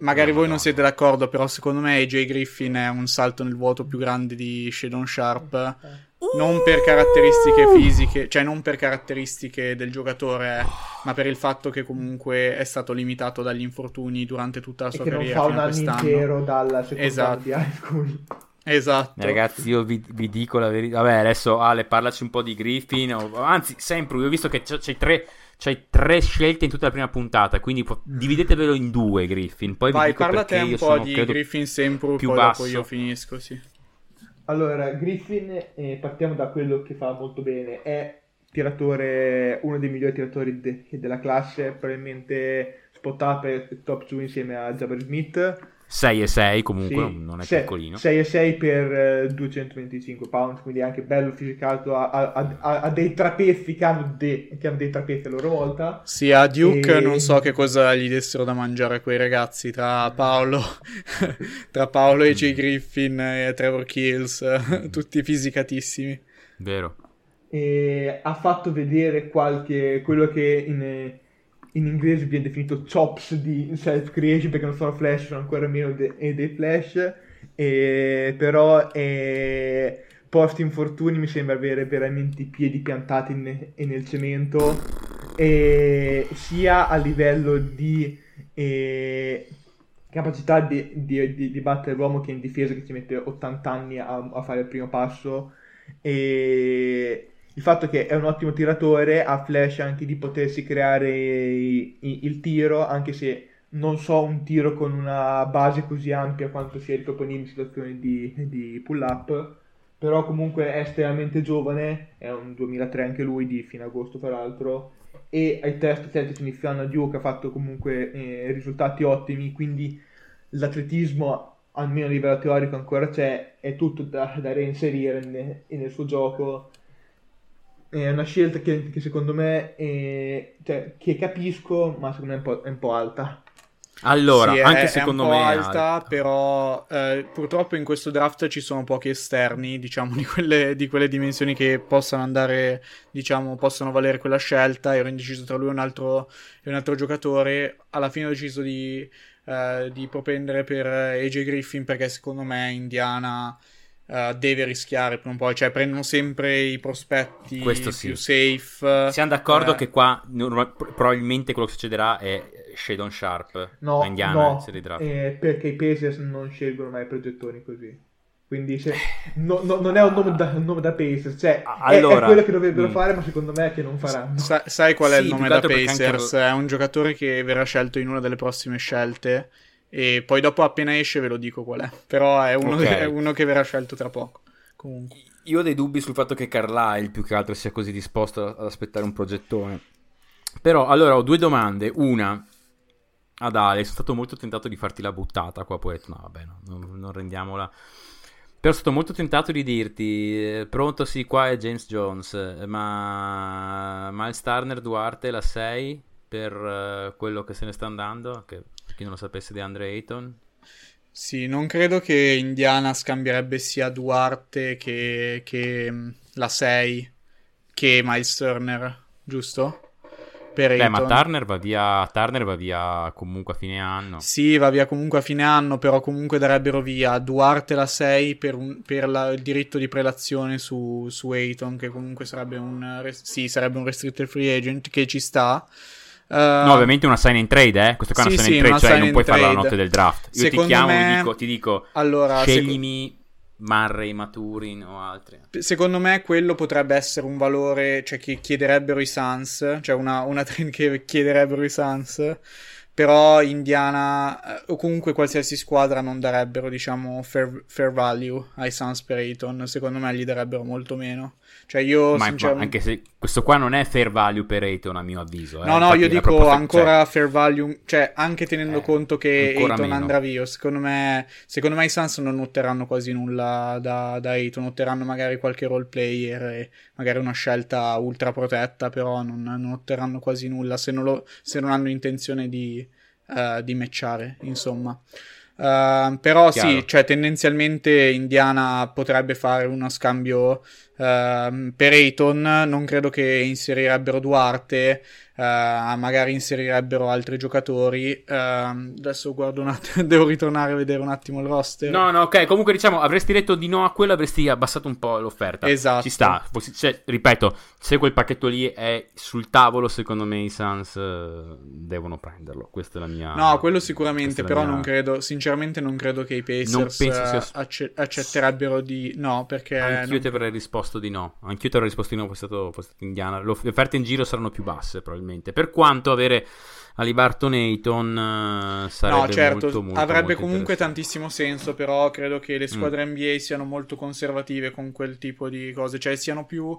Magari voi non siete d'accordo, però secondo me AJ Griffin è un salto nel vuoto più grande di Shaedon Sharpe. Non per caratteristiche fisiche, cioè non per caratteristiche del giocatore, ma per il fatto che comunque è stato limitato dagli infortuni durante tutta la sua carriera fino a quest'anno. E che non fa un anno intero dalla seconda di high school. Esatto. Ragazzi, io vi dico la verità. Vabbè, adesso Ale, parlaci un po' di Griffin. Anzi, sempre, io ho visto che c'hai tre scelte in tutta la prima puntata, quindi dividetevelo in due Griffin. Poi vai, vi dico perché io sono un po' di Griffin sempre, più basso. Poi io finisco, sì. Allora, Griffin, partiamo da quello che fa molto bene, è tiratore, uno dei migliori tiratori della classe, probabilmente spot up e top 2 insieme a Jabari Smith. 6'6 comunque, sì, non è piccolino. 6'6 per 225 pounds, quindi è anche bello fisicato, ha dei trapezzi che hanno dei trapezzi a loro volta. Sì, a Duke non so che cosa gli dessero da mangiare a quei ragazzi, tra Paolo e J. Griffin e Trevor Kills, tutti fisicatissimi. Vero. E ha fatto vedere quello che in inglese viene definito chops di self-creation, perché non sono flash, sono ancora meno dei flash, però post infortuni mi sembra avere veramente i piedi piantati nel cemento, sia a livello di capacità di battere l'uomo che in difesa, che ci mette 80 anni a fare il primo passo, e il fatto che è un ottimo tiratore, ha flash anche di potersi creare il tiro, anche se non so un tiro con una base così ampia quanto sia riproponibile in situazioni di pull-up, però comunque è estremamente giovane, è un 2003 anche lui, di fine agosto tra l'altro, e ai test che si iniziano a Duke ha fatto comunque risultati ottimi, quindi l'atletismo almeno a livello teorico ancora c'è, è tutto da reinserire nel suo gioco. È una scelta che secondo me cioè, che capisco, ma secondo me è un po' alta. Allora, sì, anche secondo me è alta. Però purtroppo in questo draft ci sono pochi esterni, diciamo, di quelle dimensioni che possano andare, diciamo, possano valere quella scelta. Ero indeciso tra lui e un altro giocatore. Alla fine ho deciso di propendere per AJ Griffin, perché secondo me Indiana deve rischiare prima o poi, cioè prendono sempre i prospetti più safe. Siamo d'accordo che qua probabilmente quello che succederà è Shaedon Sharpe a Indiana, perché i Pacers non scelgono mai progettoni così, quindi non è un nome da Pacers, cioè allora, è quello che dovrebbero fare, ma secondo me è che non faranno. Sai qual è il nome da Pacers? È un giocatore che verrà scelto in una delle prossime scelte, e poi dopo appena esce ve lo dico qual è, però è uno che verrà scelto tra poco. Comunque io ho dei dubbi sul fatto che Carlisle più che altro sia così disposto ad aspettare un progettone. Però allora ho due domande, una ad Ale, sono stato molto tentato di farti la buttata qua, poi ho detto no vabbè, no, non rendiamola. Però sono stato molto tentato di dirti, pronto sì, qua è James Jones, ma Miles Turner Duarte la 6 per quello che se ne sta andando, che per chi non lo sapesse, DeAndre Ayton. Sì, non credo che Indiana scambierebbe sia Duarte che la 6 che Miles Turner, giusto? Beh, ma Turner va via comunque a fine anno. Sì, va via comunque a fine anno, però comunque darebbero via Duarte la 6 per il diritto di prelazione su Ayton, che comunque sarebbe un restricted free agent, che ci sta. No, ovviamente una sign in trade, eh? Questo qua è una sign in trade, cioè non puoi farla la notte del draft. Io secondo ti chiamo e ti dico allora, sceglimi Murray, Mathurin o altri. Secondo me quello potrebbe essere un valore, cioè che chiederebbero i Suns, cioè una trend che chiederebbero i Suns, però Indiana o comunque qualsiasi squadra non darebbero, diciamo, fair value ai Suns per Ayton, secondo me gli darebbero molto meno. Cioè io sinceramente, anche se questo qua non è fair value per Ayton a mio avviso. No, infatti, io dico ancora cioè fair value, cioè anche tenendo conto che Ayton andrà via, secondo me i Suns non otterranno quasi nulla da Ayton, otterranno magari qualche role player e magari una scelta ultra protetta, però non otterranno quasi nulla se non hanno intenzione di matchare, insomma. Però chiaro. Sì, cioè tendenzialmente Indiana potrebbe fare uno scambio per Ayton, non credo che inserirebbero Duarte, magari inserirebbero altri giocatori. Adesso guardo un attimo, devo ritornare a vedere un attimo il roster. No, ok, comunque diciamo, avresti detto di no a quello, avresti abbassato un po' l'offerta. Esatto. Ci sta, cioè, ripeto, se quel pacchetto lì è sul tavolo, secondo me i Suns devono prenderlo, questa è la mia... No, quello sicuramente, però non credo, sinceramente non credo che i Pacers accetterebbero di... No, perché... Anch'io ti avrei risposto di no, fosse stato Indiana. Le offerte in giro saranno più basse, probabilmente, per quanto avere Haliburton e Ayton sarebbe molto avrebbe molto comunque tantissimo senso, però credo che le squadre NBA siano molto conservative con quel tipo di cose, cioè siano più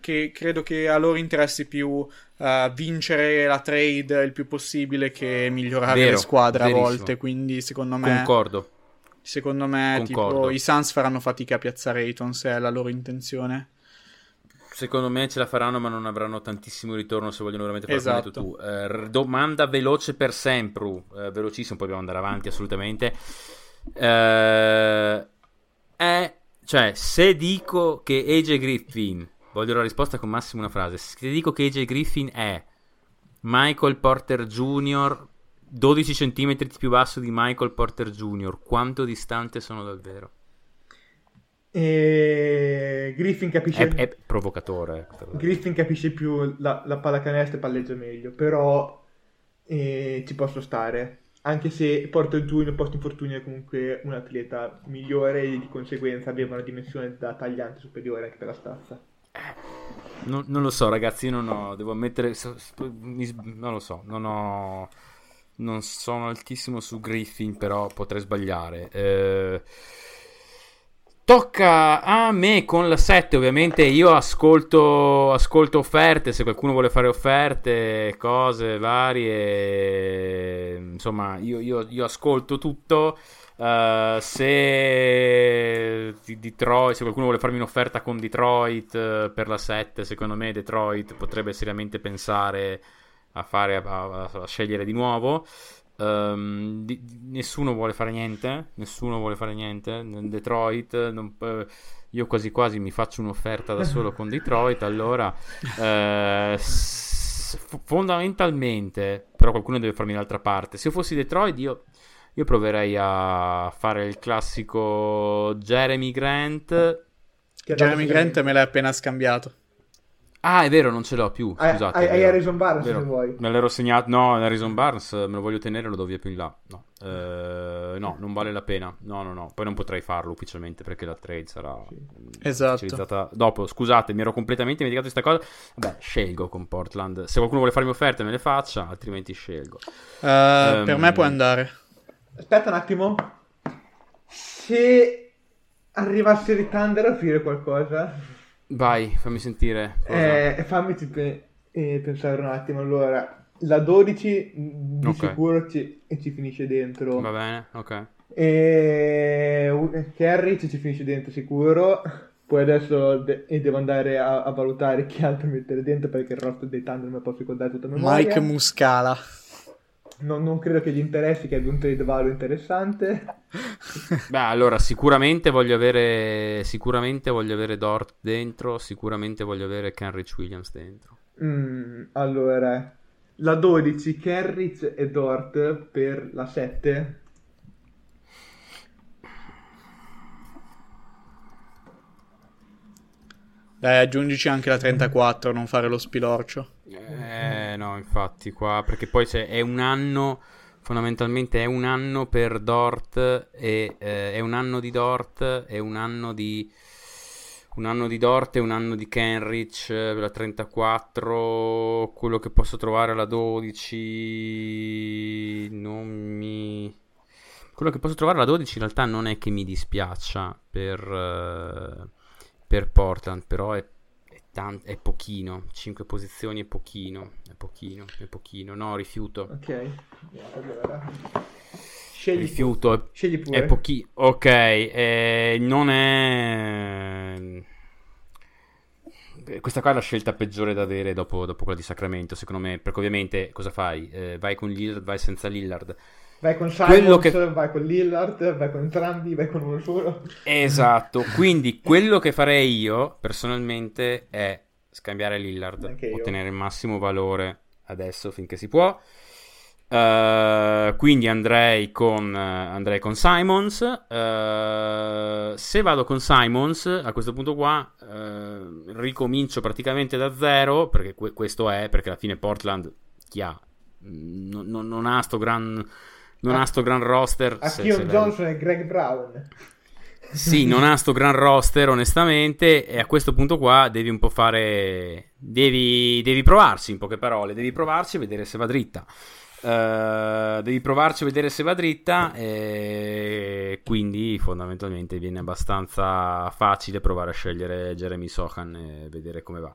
che credo che a loro interessi più vincere la trade il più possibile che migliorare le squadre a volte, quindi secondo me tipo, i Suns faranno fatica a piazzare Ayton se è la loro intenzione. Secondo me ce la faranno, ma non avranno tantissimo ritorno se vogliono veramente fare come hai detto tu. Domanda veloce per Sempru, velocissimo, poi dobbiamo andare avanti assolutamente. Cioè, se dico che AJ Griffin, voglio la risposta con massimo una frase, se dico che AJ Griffin è Michael Porter Jr., 12 cm più basso di Michael Porter Jr., quanto distante sono dal vero? E Griffin capisce è provocatore. Griffin capisce più la pallacanestro e palleggia meglio, però ci posso stare, anche se Porter Jr. post infortunio è comunque un atleta migliore e di conseguenza aveva una dimensione da tagliante superiore anche per la stazza. Non lo so ragazzi, io non ho, devo ammettere, non lo so, non sono altissimo su Griffin, però potrei sbagliare. Tocca a me con la 7, ovviamente io ascolto offerte, se qualcuno vuole fare offerte, cose varie, insomma io ascolto tutto, se qualcuno vuole farmi un'offerta con Detroit per la 7, secondo me Detroit potrebbe seriamente pensare a scegliere di nuovo. Nessuno vuole fare niente Detroit io quasi mi faccio un'offerta da solo con Detroit, allora fondamentalmente, però qualcuno deve farmi l'altra parte. Se io fossi Detroit io proverei a fare il classico Jeremy Grant me l'ha appena scambiato. Ah, è vero, non ce l'ho più, scusate. Hai Harrison Barnes, se vuoi. Me l'ero segnato. No, Harrison Barnes me lo voglio tenere, lo do via più in là. No, no, non vale la pena. No. Poi non potrei farlo ufficialmente perché la trade sarà ufficializzata dopo. Scusate, mi ero completamente dimenticato di questa cosa. Beh, scelgo con Portland. Se qualcuno vuole farmi offerte me le faccia, altrimenti scelgo. Per me puoi andare. Aspetta un attimo. Se arrivasse il Thunder a offrire qualcosa... Vai, fammi sentire. Fammi pensare un attimo. Allora, la 12 di sicuro ci finisce dentro. Va bene, ok. E Curry ci finisce dentro sicuro. Poi adesso devo andare a valutare chi altro mettere dentro, perché il roster dei Thunder me lo posso ricordare tutta memoria. Mike Muscala. Non credo che gli interessi, che abbia un trade value interessante. Beh, allora sicuramente voglio avere Dort dentro, sicuramente voglio avere Kenrich Williams dentro. Allora, la 12 Kenrich e Dort per la 7. Dai, aggiungici anche la 34, non fare lo spilorcio. No, infatti qua, perché poi è un anno, fondamentalmente è un anno per Dort, e è un anno di Dort, è un anno di Dort e un anno di Kenrich. La 34, quello che posso trovare alla 12 quello che posso trovare alla 12 in realtà non è che mi dispiaccia per Portland, però è pochino. 5 posizioni è pochino. No, rifiuto. Ok, allora scegli pure. È pochino. Ok, non è... Questa qua è la scelta peggiore da avere dopo quella di Sacramento, secondo me, perché ovviamente cosa fai? Vai con Lillard, vai senza Lillard. Vai con Simons, vai con Lillard, vai con entrambi, vai con uno solo. Esatto, quindi quello che farei io personalmente è scambiare Lillard, ottenere il massimo valore adesso finché si può. Quindi andrei con Simons. Se vado con Simons, a questo punto qua ricomincio praticamente da zero, perché perché alla fine Portland chi ha? Non ha sto gran roster. Keon Johnson e Greg Brown. Sì, non ha sto gran roster, onestamente. E a questo punto qua devi un po' fare. Devi provarci, in poche parole. Devi provarci e vedere se va dritta. E quindi fondamentalmente viene abbastanza facile provare a scegliere Jeremy Sochan e vedere come va.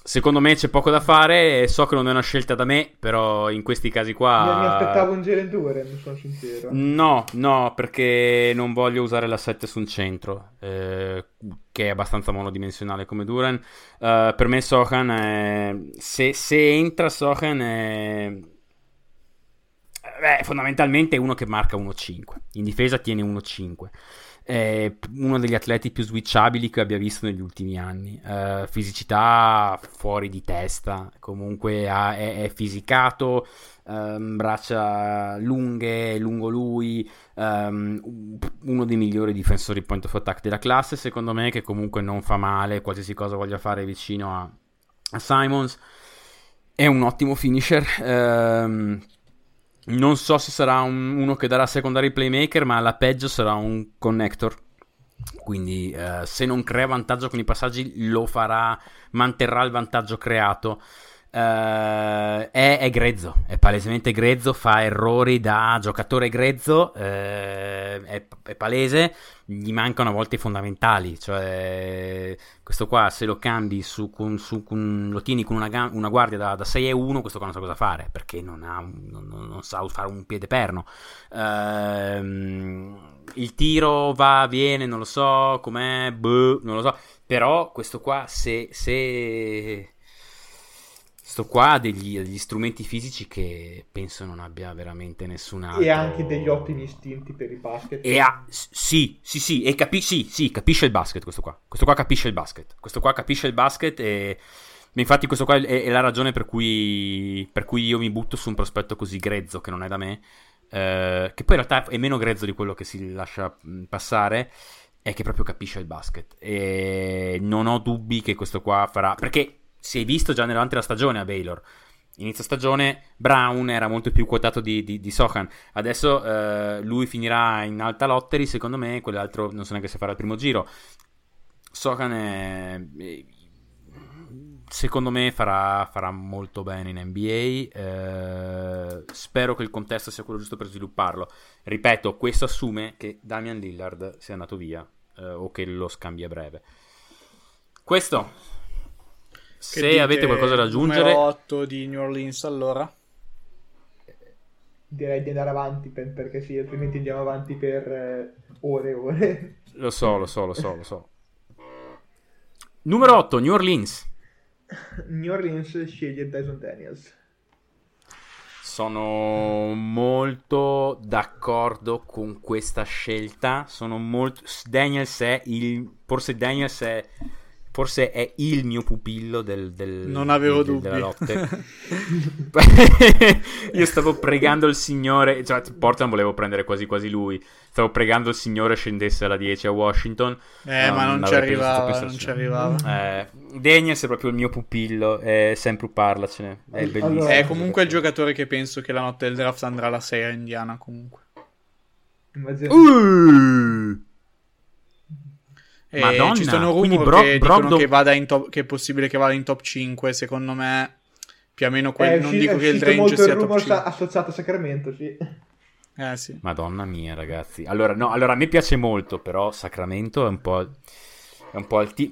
Secondo me c'è poco da fare, so che non è una scelta da me, però in questi casi qua... Non mi aspettavo un Jalen Duren, sono sincero. No, perché non voglio usare la 7 su un centro, che è abbastanza monodimensionale come Duren. Per me Sochan, se entra Sochan, fondamentalmente è uno che marca 1-5, in difesa tiene 1-5. È uno degli atleti più switchabili che abbia visto negli ultimi anni, fisicità fuori di testa, comunque è fisicato, braccia lunghe, lungo lui, uno dei migliori difensori point of attack della classe, secondo me, che comunque non fa male qualsiasi cosa voglia fare vicino a Simons. È un ottimo finisher, non so se sarà uno che darà secondary playmaker, ma alla peggio sarà un connector. Quindi se non crea vantaggio con i passaggi lo farà, manterrà il vantaggio creato. È grezzo, è palesemente grezzo, fa errori da giocatore grezzo, è palese, gli mancano a volte i fondamentali, cioè questo qua se lo cambi lo tieni con una guardia da 6-1, questo qua non sa cosa fare, perché non sa fare un piede perno. Il tiro va, viene, non lo so com'è, non lo so, però questo qua se sto qua ha degli strumenti fisici che penso non abbia veramente nessun altro. E anche degli ottimi istinti per il basket. E capisce il basket questo qua. E infatti questo qua è la ragione per cui io mi butto su un prospetto così grezzo che non è da me. Che poi in realtà è meno grezzo di quello che si lascia passare. È che proprio capisce il basket. E non ho dubbi che questo qua farà... Perché... Si è visto già durante la stagione a Baylor. Inizio stagione Brown era molto più quotato di Sochan. Adesso lui finirà in alta lottery, secondo me. Quell'altro non so neanche se farà il primo giro. Sochan secondo me farà molto bene in NBA. Spero che il contesto sia quello giusto per svilupparlo. Ripeto, questo assume che Damian Lillard sia andato via o che lo scambia a breve. Questo Se avete qualcosa da aggiungere, numero 8 di New Orleans, allora direi di andare avanti perché sì, altrimenti andiamo avanti per ore e ore. Lo so. Numero 8, New Orleans. New Orleans sceglie Dyson Daniels. Sono molto d'accordo con questa scelta. Forse Daniels è il mio pupillo non avevo dubbi. Della lotte. Io stavo pregando il Signore, cioè Portland volevo prendere quasi lui, stavo pregando il Signore scendesse alla 10 a Washington, ma non ci arrivava. Daniels è proprio il mio pupillo, sempre parlacene, è bellissimo. Allora, è comunque il giocatore che penso che la notte del draft andrà alla 6 a Indiana comunque. Madonna. Ci sono rumori che è possibile che vada in top 5. Secondo me più o meno non dico che il range sia il top 5 associato a Sacramento, sì. Sì. Madonna mia, ragazzi. Allora a me piace molto, però Sacramento è un po'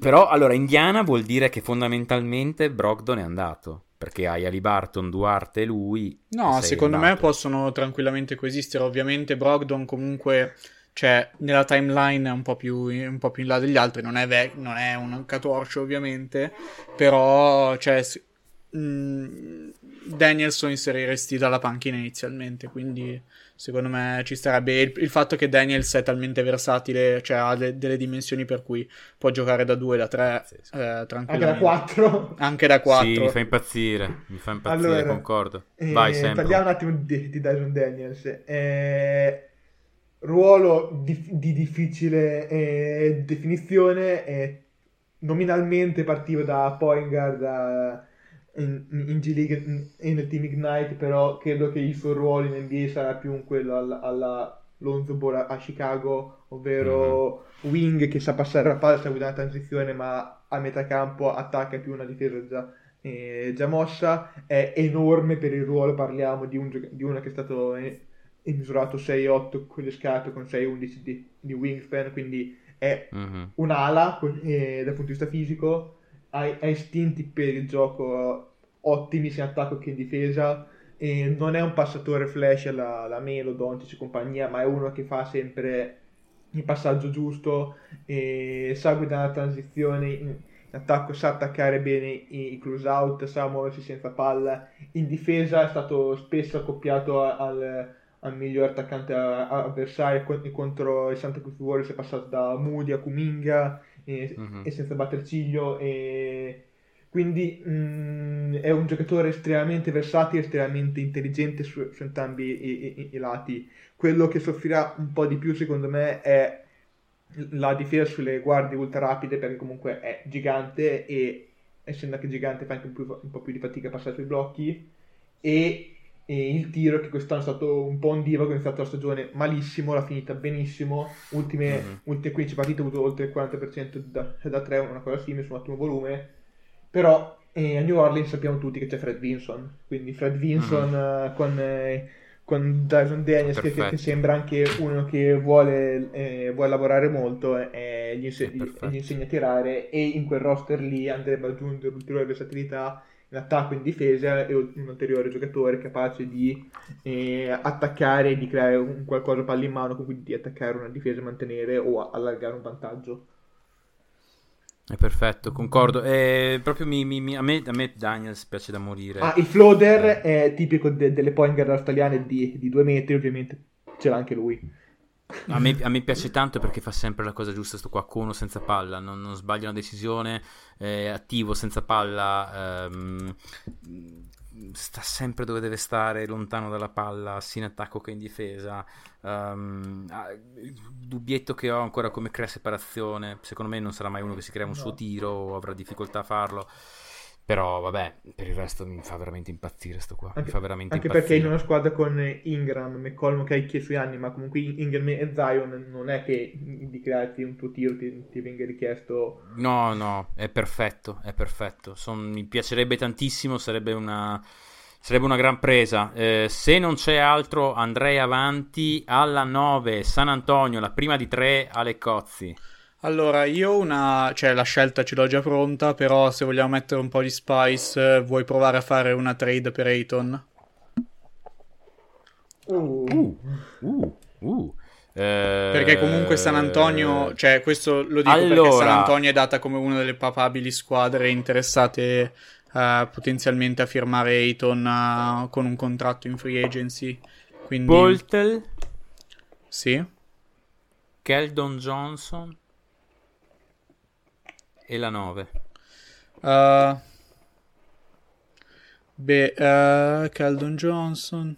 però allora Indiana vuol dire che fondamentalmente Brogdon è andato, perché hai Haliburton, Duarte e lui. No, secondo me possono tranquillamente coesistere. Ovviamente Brogdon comunque, cioè, nella timeline è un po' più in là degli altri, non è un catorcio ovviamente, però cioè, Daniels lo inseriresti dalla panchina inizialmente, quindi secondo me ci starebbe. Il fatto che Daniels è talmente versatile, cioè ha delle dimensioni per cui può giocare da 2, da 3, tranquillamente. Anche da 4. Sì, mi fa impazzire, allora, concordo. Vai, sempre. Parliamo un attimo di Dyson Daniels. Ruolo di difficile definizione, nominalmente partiva da point guard in G-League e nel team Ignite, però credo che il suo ruolo in NBA sarà più quello alla Lonzo Ball a Chicago, ovvero wing che sa passare la palla, sa guidare la transizione, ma a metà campo attacca più una difesa già mossa. È enorme per il ruolo, parliamo di uno che è stato... è misurato 6'8 con le scarpe, con 6'11 di wingspan, quindi è un'ala dal punto di vista fisico, ha istinti per il gioco ottimi sia in attacco che in difesa, e non è un passatore flash alla Melo, Doncic e compagnia, ma è uno che fa sempre il passaggio giusto, e sa guidare la transizione in attacco, sa attaccare bene i close out, sa muoversi senza palla. In difesa è stato spesso accoppiato al miglior attaccante avversario, contro il Santa Cruz Warriors è passato da Moody a Kuminga e senza battere ciglio, e quindi è un giocatore estremamente versatile, estremamente intelligente su entrambi i lati. Quello che soffrirà un po' di più secondo me è la difesa sulle guardie ultra rapide, perché comunque è gigante e essendo anche gigante fa anche un po' più di fatica a passare sui blocchi, e il tiro che quest'anno è stato un po' un divago, è stata la stagione malissimo, l'ha finita benissimo, ultime 15 partite ha avuto oltre il 40% da 3, una cosa simile, su un ottimo volume. Però a New Orleans sappiamo tutti che c'è Fred Vinson con Dyson Daniels che sembra anche uno che vuole lavorare molto, gli insegna a tirare, e in quel roster lì andrebbe aggiungere ulteriore versatilità in attacco, in difesa, e un ulteriore giocatore capace di attaccare e di creare un qualcosa palla in mano, quindi di attaccare una difesa, mantenere o allargare un vantaggio. È perfetto, concordo. Proprio a me Daniels piace da morire. Il floater è tipico delle point guard australiane di 2 metri, ovviamente ce l'ha anche lui. A me piace tanto perché fa sempre la cosa giusta, sto qua, cono senza palla, non sbaglia una decisione, attivo senza palla, sta sempre dove deve stare, lontano dalla palla, sia in attacco che in difesa. Il dubbietto che ho ancora come crea separazione, secondo me non sarà mai uno che si crea un suo tiro o avrà difficoltà a farlo, però vabbè, per il resto mi fa veramente impazzire sto qua, anche perché in una squadra con Ingram, McCollum che hai i suoi anni, ma comunque Ingram e Zion non è che di crearti un tuo tiro ti venga richiesto. No, è perfetto. Mi piacerebbe tantissimo, sarebbe una gran presa. Se non c'è altro andrei avanti alla 9, San Antonio, la prima di 3, Ale Cozzi. Allora, io cioè la scelta ce l'ho già pronta, però se vogliamo mettere un po' di spice, vuoi provare a fare una trade per Ayton? Perché comunque San Antonio, cioè questo lo dico perché San Antonio è data come una delle papabili squadre interessate potenzialmente a firmare Ayton con un contratto in free agency. Quindi... Boltel? Sì. Keldon Johnson? E la 9? Keldon Johnson...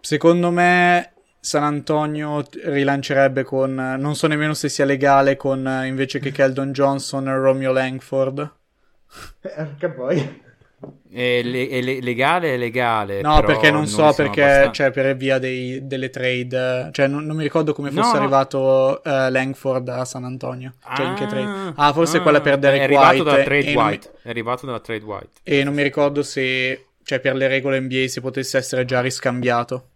Secondo me... San Antonio rilancerebbe con, non so nemmeno se sia legale, con invece che Keldon Johnson, Romeo Langford. Che poi è legale. No, perché non so, perché cioè, per via delle trade, cioè non mi ricordo come fosse arrivato Langford a San Antonio, cioè in che trade. Ah, forse quella per Derek White. È arrivato dalla trade White. E non mi ricordo se, cioè, per le regole NBA si potesse essere già riscambiato.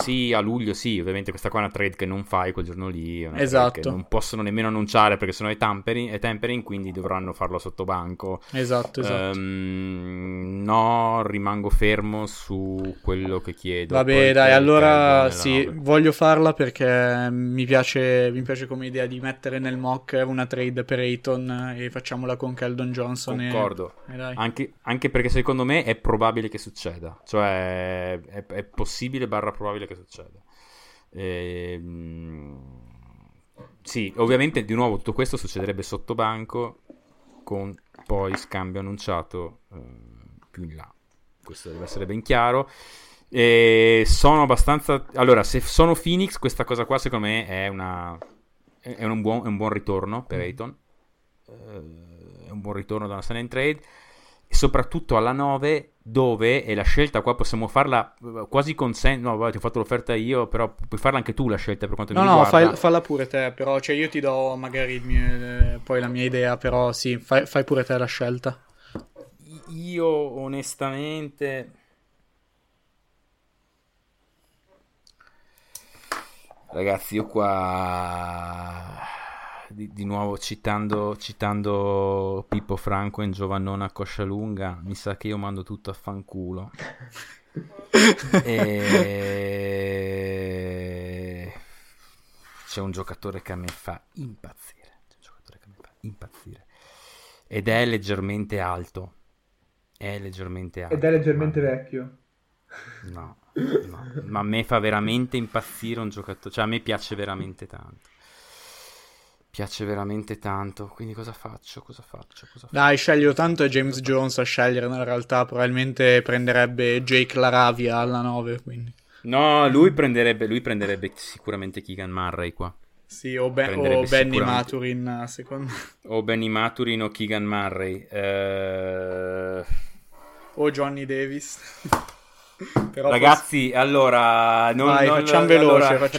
Sì, a luglio sì, ovviamente questa qua è una trade che non fai quel giorno lì, esatto, che non possono nemmeno annunciare perché sennò è tampering, quindi dovranno farlo sotto banco. Esatto. No, rimango fermo su quello che chiedo. Vabbè, dai, allora sì, voglio farla perché mi piace come idea di mettere nel mock una trade per Ayton e facciamola con Keldon Johnson. Concordo, anche perché secondo me è probabile che succeda, cioè è possibile / probabile che succeda. Sì, ovviamente di nuovo tutto questo succederebbe sotto banco con poi scambio annunciato più in là, questo deve essere ben chiaro. Sono abbastanza, allora, se sono Phoenix questa cosa qua secondo me è un buon ritorno per Ayton, è un buon ritorno da una sign and trade, e soprattutto alla 9, dove, e la scelta qua possiamo farla quasi no, vabbè, ti ho fatto l'offerta io, però puoi farla anche tu la scelta per quanto mi riguarda. No, falla pure te, però cioè io ti do magari poi la mia idea, però sì, fai pure te la scelta. Io onestamente... Ragazzi, io qua... Di nuovo citando Pippo Franco in Giovannona Coscialunga, mi sa che io mando tutto a fanculo. C'è un giocatore che a me fa impazzire, ed è leggermente alto, ed è leggermente vecchio. No, ma a me fa veramente impazzire un giocatore, cioè a me piace veramente tanto. Quindi cosa faccio? Dai, sceglio tanto James Jones a scegliere, nella realtà probabilmente prenderebbe Jake Laravia alla 9, quindi. No, lui prenderebbe sicuramente Keegan Murray qua. Sì, o Benny Mathurin, secondo me. O Benny Mathurin o Keegan Murray. O Johnny Davis. Però ragazzi, allora vai, facciamo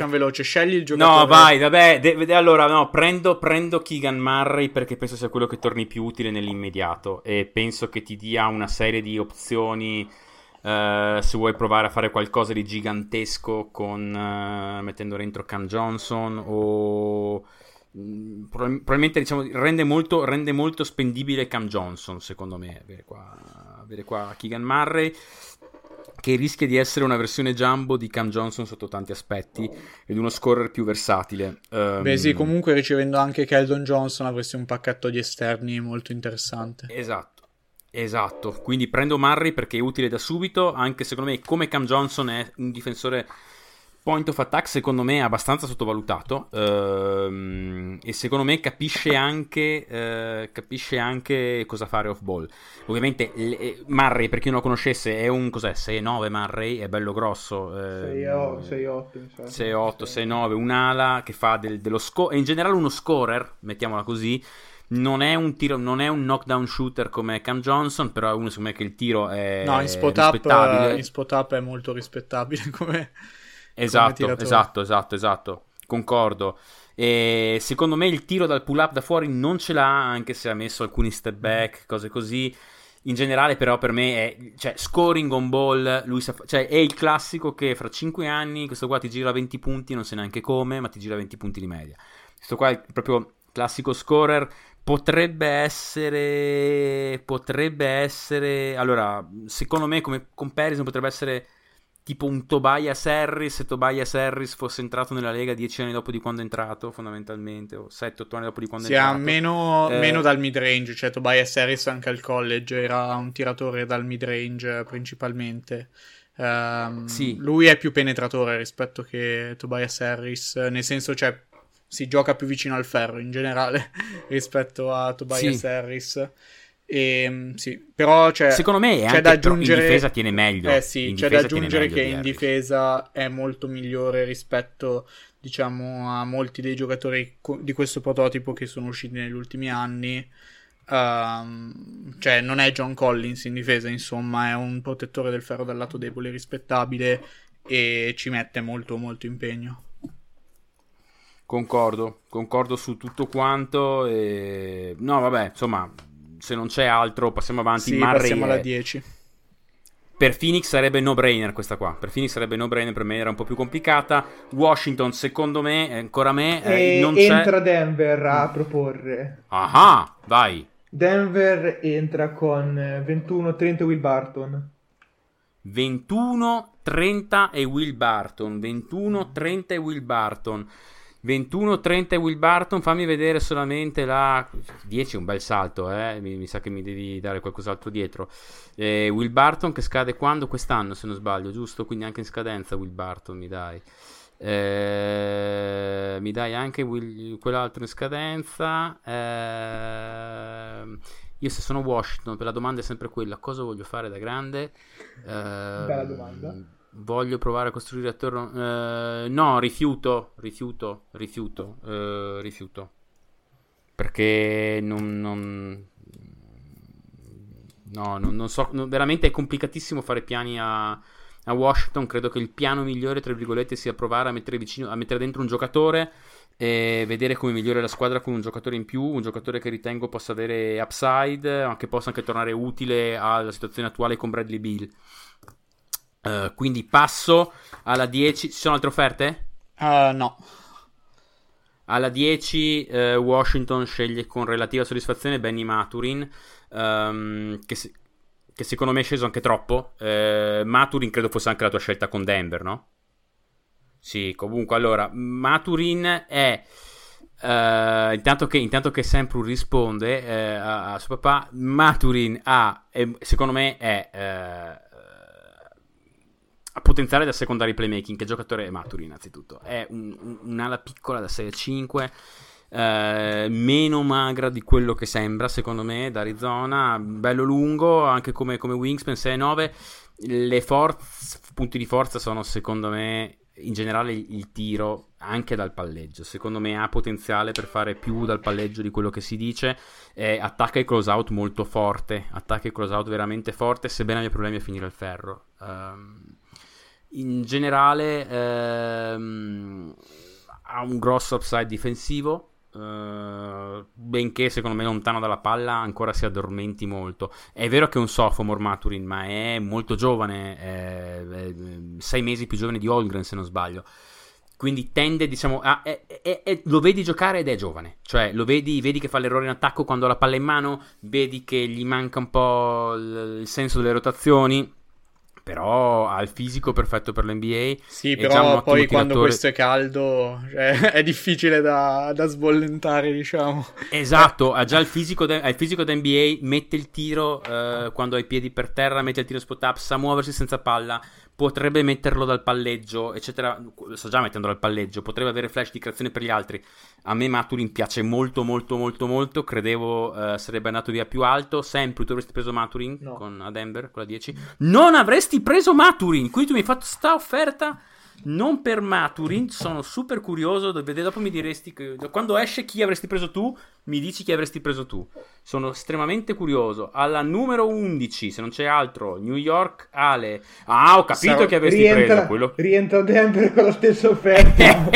veloce. Scegli il giocatore. No, vai, vabbè. Allora, no, prendo Keegan Murray perché penso sia quello che torni più utile nell'immediato. E penso che ti dia una serie di opzioni. Se vuoi provare a fare qualcosa di gigantesco con mettendo dentro Cam Johnson, o probabilmente diciamo rende molto spendibile Cam Johnson, secondo me. Avere qua Keegan Murray, che rischia di essere una versione jumbo di Cam Johnson sotto tanti aspetti ed uno scorer più versatile. Beh sì, comunque ricevendo anche Keldon Johnson avresti un pacchetto di esterni molto interessante. Esatto, quindi prendo Murray perché è utile da subito, anche secondo me come Cam Johnson è un difensore point of attack secondo me abbastanza sottovalutato, e secondo me capisce anche cosa fare off ball. Ovviamente Murray, per chi non lo conoscesse, è un 6'9", Murray è bello grosso, 6'8", 6'9", un'ala che fa dello e in generale uno scorer, mettiamola così. Non è un knockdown shooter come Cam Johnson, però è uno secondo me che il tiro è rispettabile. In spot up è molto rispettabile come Esatto, concordo. E secondo me il tiro dal pull up da fuori non ce l'ha, anche se ha messo alcuni step back, cose così. In generale però per me è, cioè, scoring on ball, cioè è il classico che fra 5 anni questo qua ti gira 20 punti, non so neanche come, ma ti gira 20 punti di media. questo qua è proprio classico scorer. Potrebbe essere, allora, secondo me come comparison potrebbe essere tipo un Tobias Harris, se Tobias Harris fosse entrato nella Lega 10 anni dopo di quando è entrato, fondamentalmente, o 7-8 anni dopo di quando è entrato. Sì, meno dal mid-range, cioè Tobias Harris anche al college era un tiratore dal mid-range principalmente. Sì. Lui è più penetratore rispetto che Tobias Harris, nel senso, cioè, si gioca più vicino al ferro in generale rispetto a Tobias Harris. E, sì, però cioè, secondo me c'è anche da aggiungere, in difesa tiene meglio. Sì, c'è da aggiungere che in difesa è molto migliore rispetto, diciamo, a molti dei giocatori di questo prototipo che sono usciti negli ultimi anni. Cioè non è John Collins in difesa, insomma, è un protettore del ferro dal lato debole rispettabile e ci mette molto molto impegno. Concordo su tutto quanto e... no vabbè, insomma, se non c'è altro passiamo avanti. Sì, Murray passiamo alla 10. Per Phoenix sarebbe no-brainer questa qua. Per Phoenix sarebbe no-brainer, per me era un po' più complicata. Washington, secondo me, ancora me, non entra c'è... Denver a proporre. Ah, vai. Denver entra con 21-30 Will Barton. 21-30 e Will Barton. Fammi vedere solamente la 10, un bel salto, mi sa che mi devi dare qualcos'altro dietro. Will Barton che scade quando? Quest'anno, se non sbaglio, giusto? Quindi anche in scadenza Will Barton mi dai. Mi dai anche quell'altro in scadenza. Io se sono Washington, per la domanda è sempre quella: cosa voglio fare da grande? Bella domanda. Voglio provare a costruire attorno... no, rifiuto. Perché non so, veramente è complicatissimo fare piani a Washington. Credo che il piano migliore, tra virgolette, sia provare a mettere dentro un giocatore e vedere come migliora la squadra con un giocatore in più, un giocatore che ritengo possa avere upside, che possa anche tornare utile alla situazione attuale con Bradley Beal. Quindi passo alla 10. Ci sono altre offerte? No. Alla 10 Washington sceglie con relativa soddisfazione Benny Mathurin, che secondo me è sceso anche troppo. Mathurin credo fosse anche la tua scelta con Denver, no? Sì, comunque, allora Mathurin è... intanto che Sempru risponde a suo papà. Mathurin secondo me è... a potenziale da secondary playmaking. Che giocatore è Mathurin? Innanzitutto è un'ala piccola da 6'5", meno magra di quello che sembra, secondo me, da Arizona, bello lungo anche come wingspan, 6'9". Punti di forza sono, secondo me, in generale il tiro anche dal palleggio. Secondo me ha potenziale per fare più dal palleggio di quello che si dice. Attacca e close out molto forte, veramente forte, sebbene abbia problemi a finire il ferro. In generale ha un grosso upside difensivo, benché secondo me lontano dalla palla ancora si addormenti molto. È vero che è un sophomore Mathurin, ma è molto giovane, 6 mesi più giovane di Holmgren, se non sbaglio, quindi tende, diciamo, lo vedi giocare ed è giovane, cioè lo vedi che fa l'errore in attacco quando ha la palla in mano, vedi che gli manca un po' il senso delle rotazioni, però ha il fisico perfetto per l'NBA. Sì, però poi quando questo è caldo, cioè, è difficile da sbollentare, diciamo. Esatto, ha già il fisico da NBA, mette il tiro quando ha i piedi per terra, mette il tiro spot up, sa muoversi senza palla, potrebbe metterlo dal palleggio, eccetera. Lo sto già mettendo dal palleggio, potrebbe avere flash di creazione per gli altri. A me Mathurin piace molto molto molto molto, credevo sarebbe andato via più alto. Sempre tu avresti preso Mathurin a Denver con la 10. Non avresti preso Mathurin, quindi tu mi hai fatto sta offerta non per Mathurin. Sono super curioso, dopo mi diresti quando esce chi avresti preso tu, mi dici chi avresti preso tu, sono estremamente curioso. Alla numero 11, se non c'è altro, New York, Ale. Ho capito che avresti preso quello. Rientra Denver con la stessa offerta.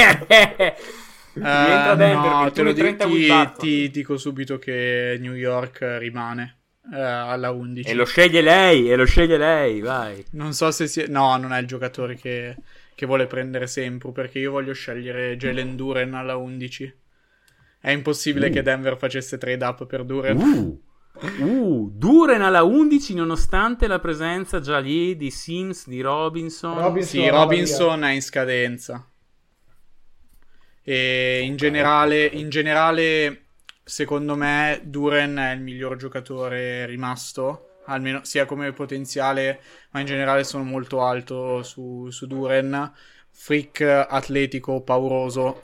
No, te lo dico subito che New York rimane alla 11. E lo sceglie lei, vai. Non so se non è il giocatore che vuole prendere sempre, perché io voglio scegliere Jalen Duren alla 11. è impossibile che Denver facesse trade up per Duren. Duren alla 11 nonostante la presenza già lì di Sims, di Robinson. Sì, Robinson è in scadenza. E in generale secondo me Duren è il miglior giocatore rimasto, almeno sia come potenziale, ma in generale sono molto alto su Duren. Freak atletico pauroso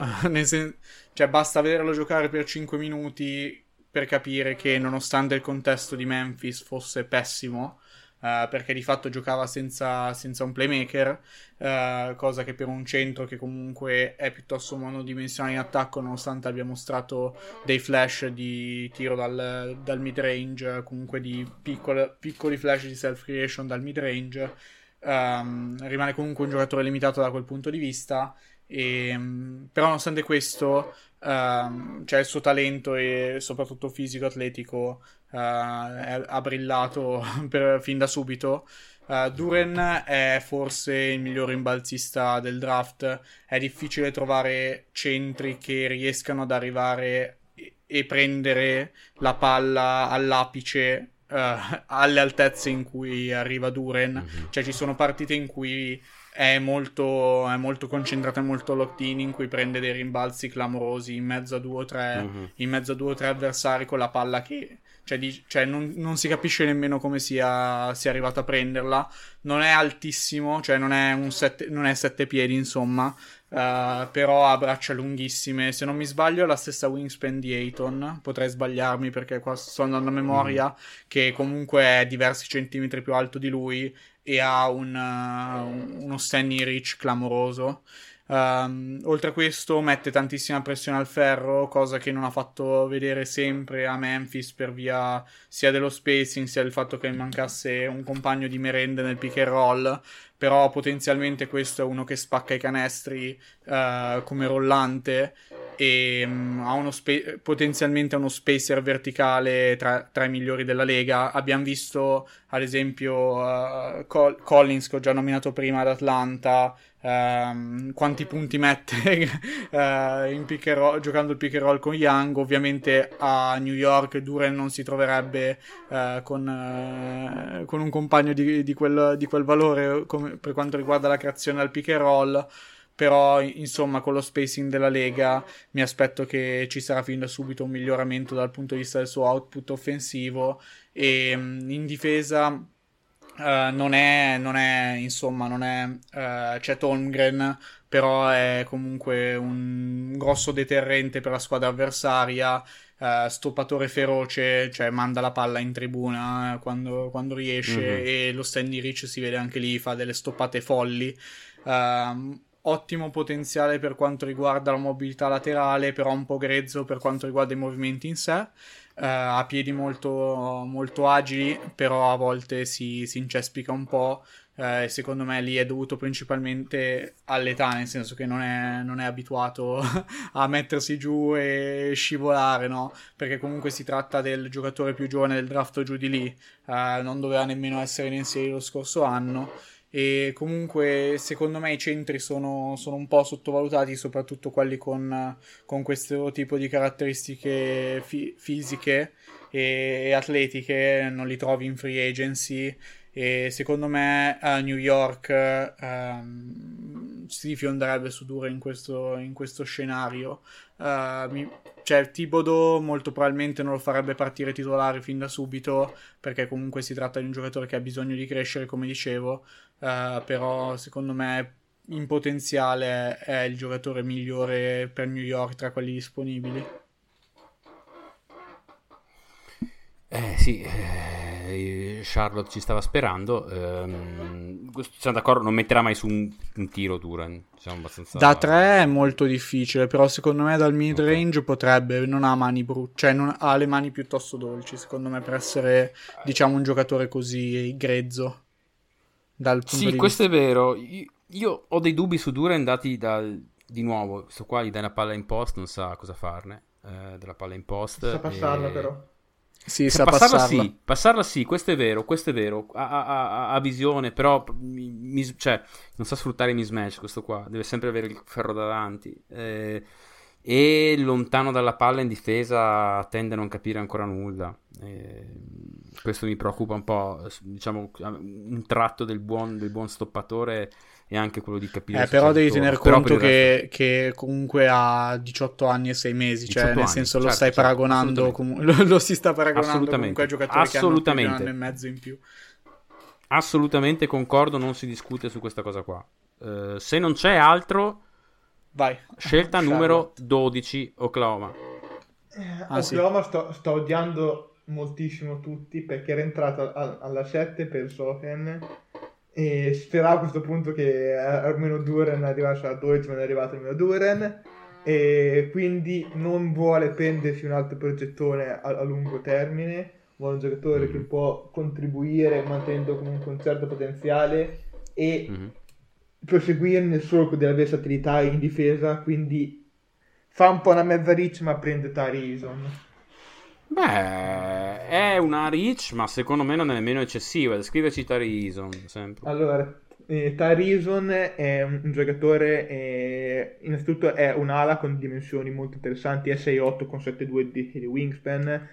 cioè basta vederlo giocare per 5 minuti per capire che nonostante il contesto di Memphis fosse pessimo, perché di fatto giocava senza un playmaker, cosa che per un centro che comunque è piuttosto monodimensionale in attacco, nonostante abbia mostrato dei flash di tiro dal mid-range, comunque di piccoli flash di self-creation dal mid-range, rimane comunque un giocatore limitato da quel punto di vista. Però nonostante questo cioè il suo talento e soprattutto fisico-atletico ha brillato fin da subito. Duren è forse il miglior rimbalzista del draft. È difficile trovare centri che riescano ad arrivare e prendere la palla all'apice alle altezze in cui arriva Duren. Cioè ci sono partite in cui è molto concentrato e molto locked in cui prende dei rimbalzi clamorosi in mezzo a due o tre avversari con la palla che non si capisce nemmeno come sia arrivato a prenderla. Non è altissimo, cioè non è sette piedi insomma, però ha braccia lunghissime, se non mi sbaglio è la stessa wingspan di Ayton, potrei sbagliarmi perché qua sto andando a memoria, che comunque è diversi centimetri più alto di lui e ha uno standing reach clamoroso. Oltre a questo mette tantissima pressione al ferro, cosa che non ha fatto vedere sempre a Memphis per via sia dello spacing sia del fatto che mancasse un compagno di merende nel pick and roll. Però potenzialmente questo è uno che spacca i canestri come rollante e ha potenzialmente uno spacer verticale tra i migliori della Lega. Abbiamo visto ad esempio Collins, che ho già nominato prima ad Atlanta, quanti punti mette giocando il pick and roll con Young. Ovviamente a New York Duren non si troverebbe con un compagno di quel valore per quanto riguarda la creazione al pick and roll. Però insomma con lo spacing della Lega mi aspetto che ci sarà fin da subito un miglioramento dal punto di vista del suo output offensivo. E in difesa non è Chet Holmgren, però è comunque un grosso deterrente per la squadra avversaria, stoppatore feroce, cioè manda la palla in tribuna quando riesce, e lo standing reach si vede anche lì, fa delle stoppate folli. Ottimo potenziale per quanto riguarda la mobilità laterale, però un po' grezzo per quanto riguarda i movimenti in sé. Ha piedi molto, molto agili, però a volte si incespica un po'. Secondo me lì è dovuto principalmente all'età, nel senso che non è abituato a mettersi giù e scivolare, no? Perché comunque si tratta del giocatore più giovane del draft giù di lì, non doveva nemmeno essere in inserito lo scorso anno. E comunque secondo me i centri sono un po' sottovalutati, soprattutto quelli con questo tipo di caratteristiche fisiche e atletiche. Non li trovi in free agency e secondo me a New York si fionderebbe su Duren in questo scenario. Thibodeau molto probabilmente non lo farebbe partire titolare fin da subito, perché comunque si tratta di un giocatore che ha bisogno di crescere, come dicevo, però secondo me in potenziale è il giocatore migliore per New York tra quelli disponibili. Sì, Charlotte ci stava sperando. Siamo d'accordo, non metterà mai su un tiro Duren, diciamo, abbastanza... Da tre è molto difficile, però secondo me dal mid range potrebbe. Non ha mani brutte, cioè non ha le mani piuttosto dolci secondo me per essere diciamo un giocatore così grezzo dal punto di vista. Sì, questo è vero. Io ho dei dubbi su Duren dati di nuovo questo qua, gli dai la palla in post, non sa cosa farne della palla in post, sa passarla però. Sì, sa passarla. Sì, passarla sì, questo è vero, ha visione, però non sa sfruttare i mismatch, questo qua, deve sempre avere il ferro davanti. e lontano dalla palla in difesa tende a non capire ancora nulla, questo mi preoccupa un po', diciamo un tratto del buon stoppatore è anche quello di capire, però devi tener conto che comunque ha 18 anni e 6 mesi, cioè nel senso anni, lo stai paragonando, lo si sta paragonando comunque a giocatori che hanno più di un anno e mezzo in più. Assolutamente concordo, non si discute su questa cosa qua. Se non c'è altro, vai. Scelta numero 12, Oklahoma. Oklahoma sì. sto odiando moltissimo tutti perché era entrata alla 7 per Sochan e speravo a questo punto che almeno Duren arrivasse alla 12, ma non è arrivato almeno Duren, e quindi non vuole prendersi un altro progettone a lungo termine, vuole un giocatore che può contribuire mantenendo comunque un certo potenziale e proseguire nel solco della versatilità in difesa, quindi fa un po' una mezza reach ma prende Tarizon. Beh, è una reach ma secondo me non è nemmeno eccessiva. Descriveci Tarizon sempre. Allora, Tarizon è un giocatore, innanzitutto è un'ala con dimensioni molto interessanti, è 6'8 con 7'2 di wingspan,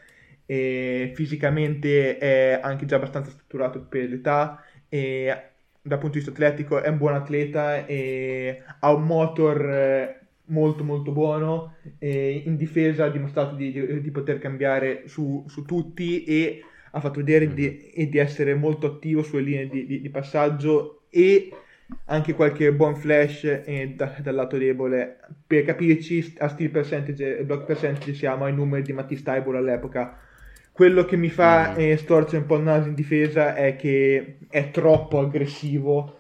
e fisicamente è anche già abbastanza strutturato per l'età e dal punto di vista atletico è un buon atleta e ha un motor molto molto buono e in difesa ha dimostrato di poter cambiare su tutti e ha fatto vedere di essere molto attivo sulle linee di passaggio e anche qualche buon flash dal lato debole. Per capirci, a steal percentage e block percentage siamo ai numeri di Matisse Thybulle all'epoca. Quello che mi fa storcere un po' il naso in difesa è che è troppo aggressivo.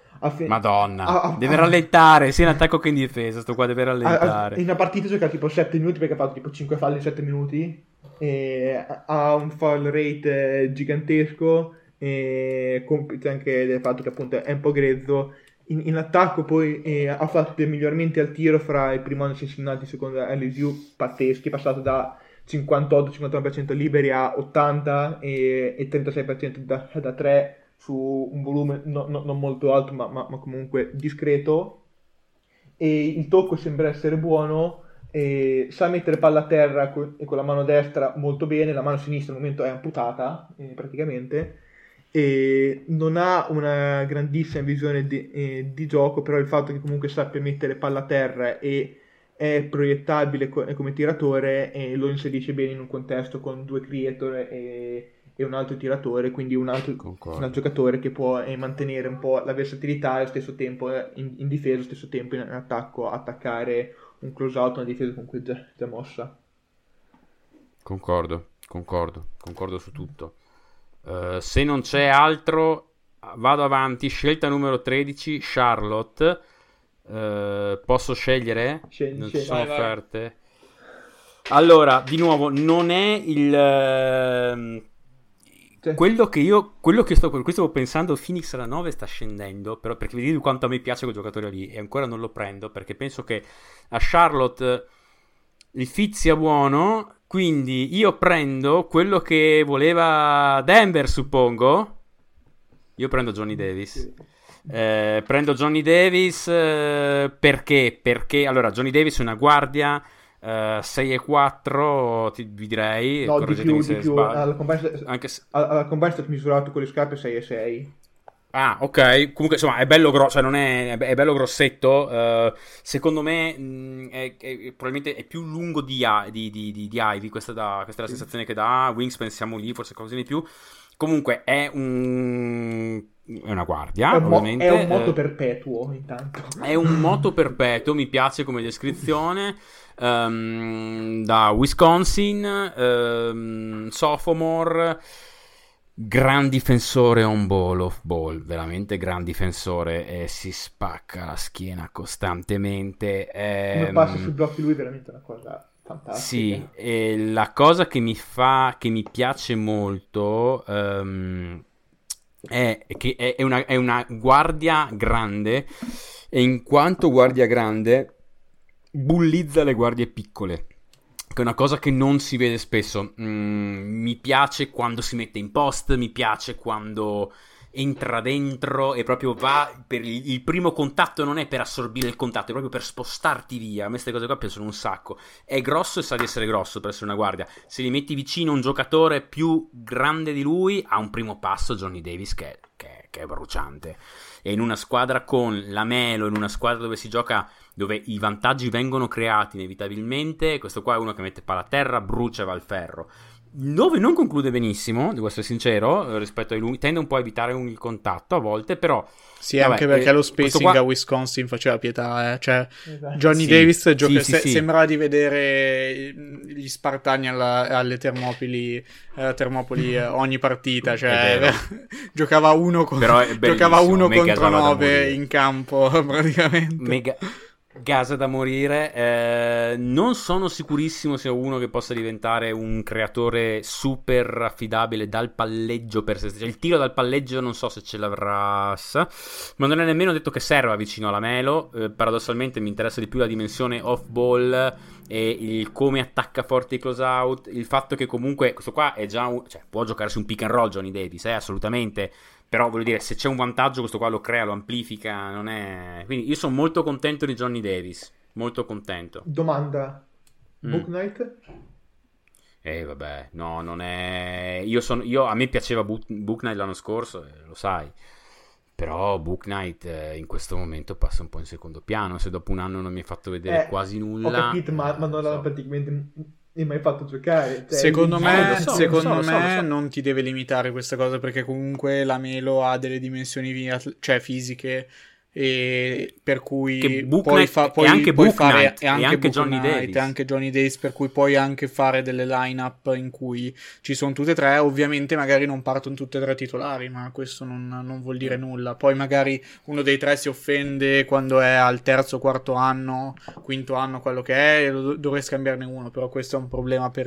Madonna, deve rallentare sia in attacco che in difesa, sto qua deve rallentare. In una partita gioca tipo 7 minuti perché ha fatto tipo 5 falli in 7 minuti, e ha un foul rate gigantesco, e complice anche del fatto che appunto è un po' grezzo. In attacco poi ha fatto dei miglioramenti al tiro fra il primo anno di Cincinnati e il secondo LSU pazzeschi, è passato da 58-59% liberi a 80% e 36% da 3 su un volume non molto alto ma comunque discreto, e il tocco sembra essere buono, sa mettere palla a terra con la mano destra molto bene, la mano sinistra al momento è amputata praticamente, e non ha una grandissima visione di gioco, però il fatto che comunque sappia mettere palla a terra e è proiettabile come tiratore e lo inserisce bene in un contesto con due creator e un altro tiratore, quindi un altro giocatore che può mantenere un po' la versatilità e allo stesso tempo in difesa, allo stesso tempo in attacco attaccare un close out, una difesa comunque già mossa. Concordo su tutto. Se non c'è altro vado avanti, scelta numero 13, Charlotte. Posso scegliere? Non ci sono offerte. Allora, di nuovo, non è il quello che stavo pensando. Phoenix alla 9 sta scendendo, però, perché vedete quanto a me piace quel giocatore lì e ancora non lo prendo perché penso che a Charlotte il fit sia buono, quindi io prendo quello che voleva Denver, suppongo. Io prendo Johnny Davis. Prendo Johnny Davis perché allora Johnny Davis è una guardia 6'4", vi direi no, di più. Alla combine è misurato con le scarpe 6'6". Ah, ok. Comunque, insomma, è bello grosso, cioè non è bello grossetto. Secondo me, probabilmente è più lungo di Ivy. Questa è la sensazione che dà. Wings, pensiamo lì, forse cose di più. Comunque, è una guardia, ovviamente. È un moto perpetuo, intanto. È un moto perpetuo, mi piace come descrizione. Da Wisconsin, sophomore. Gran difensore on ball, off ball, veramente gran difensore, si spacca la schiena costantemente. Come passa sui blocchi lui è veramente una cosa fantastica. Sì, e la cosa che mi piace molto è che è una guardia grande, e in quanto guardia grande bullizza le guardie piccole. È una cosa che non si vede spesso. Mi piace quando si mette in post, mi piace quando entra dentro e proprio va per il primo contatto, non è per assorbire il contatto, è proprio per spostarti via. A me queste cose qua piacciono un sacco. È grosso e sa di essere grosso per essere una guardia. Se li metti vicino un giocatore più grande di lui, ha un primo passo Johnny Davis che è bruciante. E in una squadra con LaMelo, in una squadra dove si gioca, dove i vantaggi vengono creati inevitabilmente, questo qua è uno che mette palla a terra, brucia e va al ferro. Dove non conclude benissimo, devo essere sincero, rispetto ai lunghi, tende un po' a evitare il contatto a volte, però... Sì, vabbè, anche perché lo spacing qua... a Wisconsin faceva pietà, cioè esatto. Johnny Davis gioca... sì. Sembrava di vedere gli spartani alle Termopoli ogni partita, cioè giocava uno contro 9 in campo praticamente. Gasa da morire. Non sono sicurissimo se è uno che possa diventare un creatore super affidabile dal palleggio per se stesso. Il tiro dal palleggio non so se ce l'avrà, ma non è nemmeno detto che serva vicino alla Melo. Paradossalmente mi interessa di più la dimensione off ball e il come attacca forte i close out, il fatto che comunque questo qua è già cioè può giocarsi un pick and roll Johnny Davis, assolutamente. Però voglio dire, se c'è un vantaggio questo qua lo crea, lo amplifica, non è... Quindi io sono molto contento di Johnny Davis, molto contento. Domanda, Book Knight? Vabbè, no, non è... A me piaceva Book Knight l'anno scorso, lo sai. Però Book Knight in questo momento passa un po' in secondo piano, se dopo un anno non mi hai fatto vedere quasi nulla... Ho capito, ma non l'ho praticamente... mai fatto giocare, secondo me non ti deve limitare questa cosa, perché comunque la Melo ha delle dimensioni fisiche, e per cui puoi fare anche Johnny Davis, per cui puoi anche fare delle lineup in cui ci sono tutte e tre. Ovviamente magari non partono tutte e tre titolari, ma questo non vuol dire nulla. Poi magari uno dei tre si offende quando è al terzo, quarto anno, quinto anno, quello che è, e dovresti cambiarne uno. Però questo è un problema per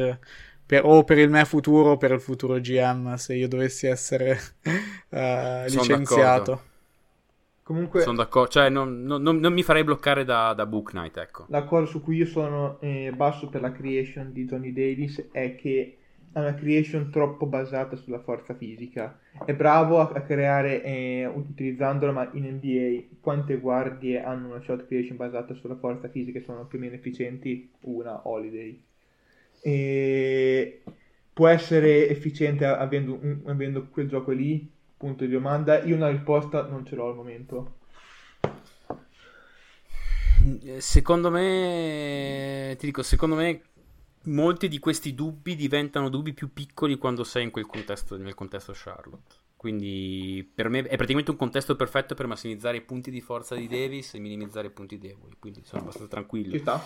il mio futuro, per il futuro GM, se io dovessi essere licenziato. D'accordo. Comunque sono d'accordo, cioè non mi farei bloccare da Book Knight, ecco. La cosa su cui io sono basso per la creation di Johnny Davis è che è una creation troppo basata sulla forza fisica. È bravo a creare utilizzandolo, ma in NBA quante guardie hanno una shot creation basata sulla forza fisica e sono più o meno efficienti? Una, Holiday. E può essere efficiente avendo quel gioco lì? Punto di domanda. Io una risposta non ce l'ho al momento. Secondo me molti di questi dubbi diventano dubbi più piccoli quando sei in quel contesto, nel contesto Charlotte. Quindi per me è praticamente un contesto perfetto per massimizzare i punti di forza di Davis e minimizzare i punti deboli, quindi sono abbastanza tranquillo. Ci sta.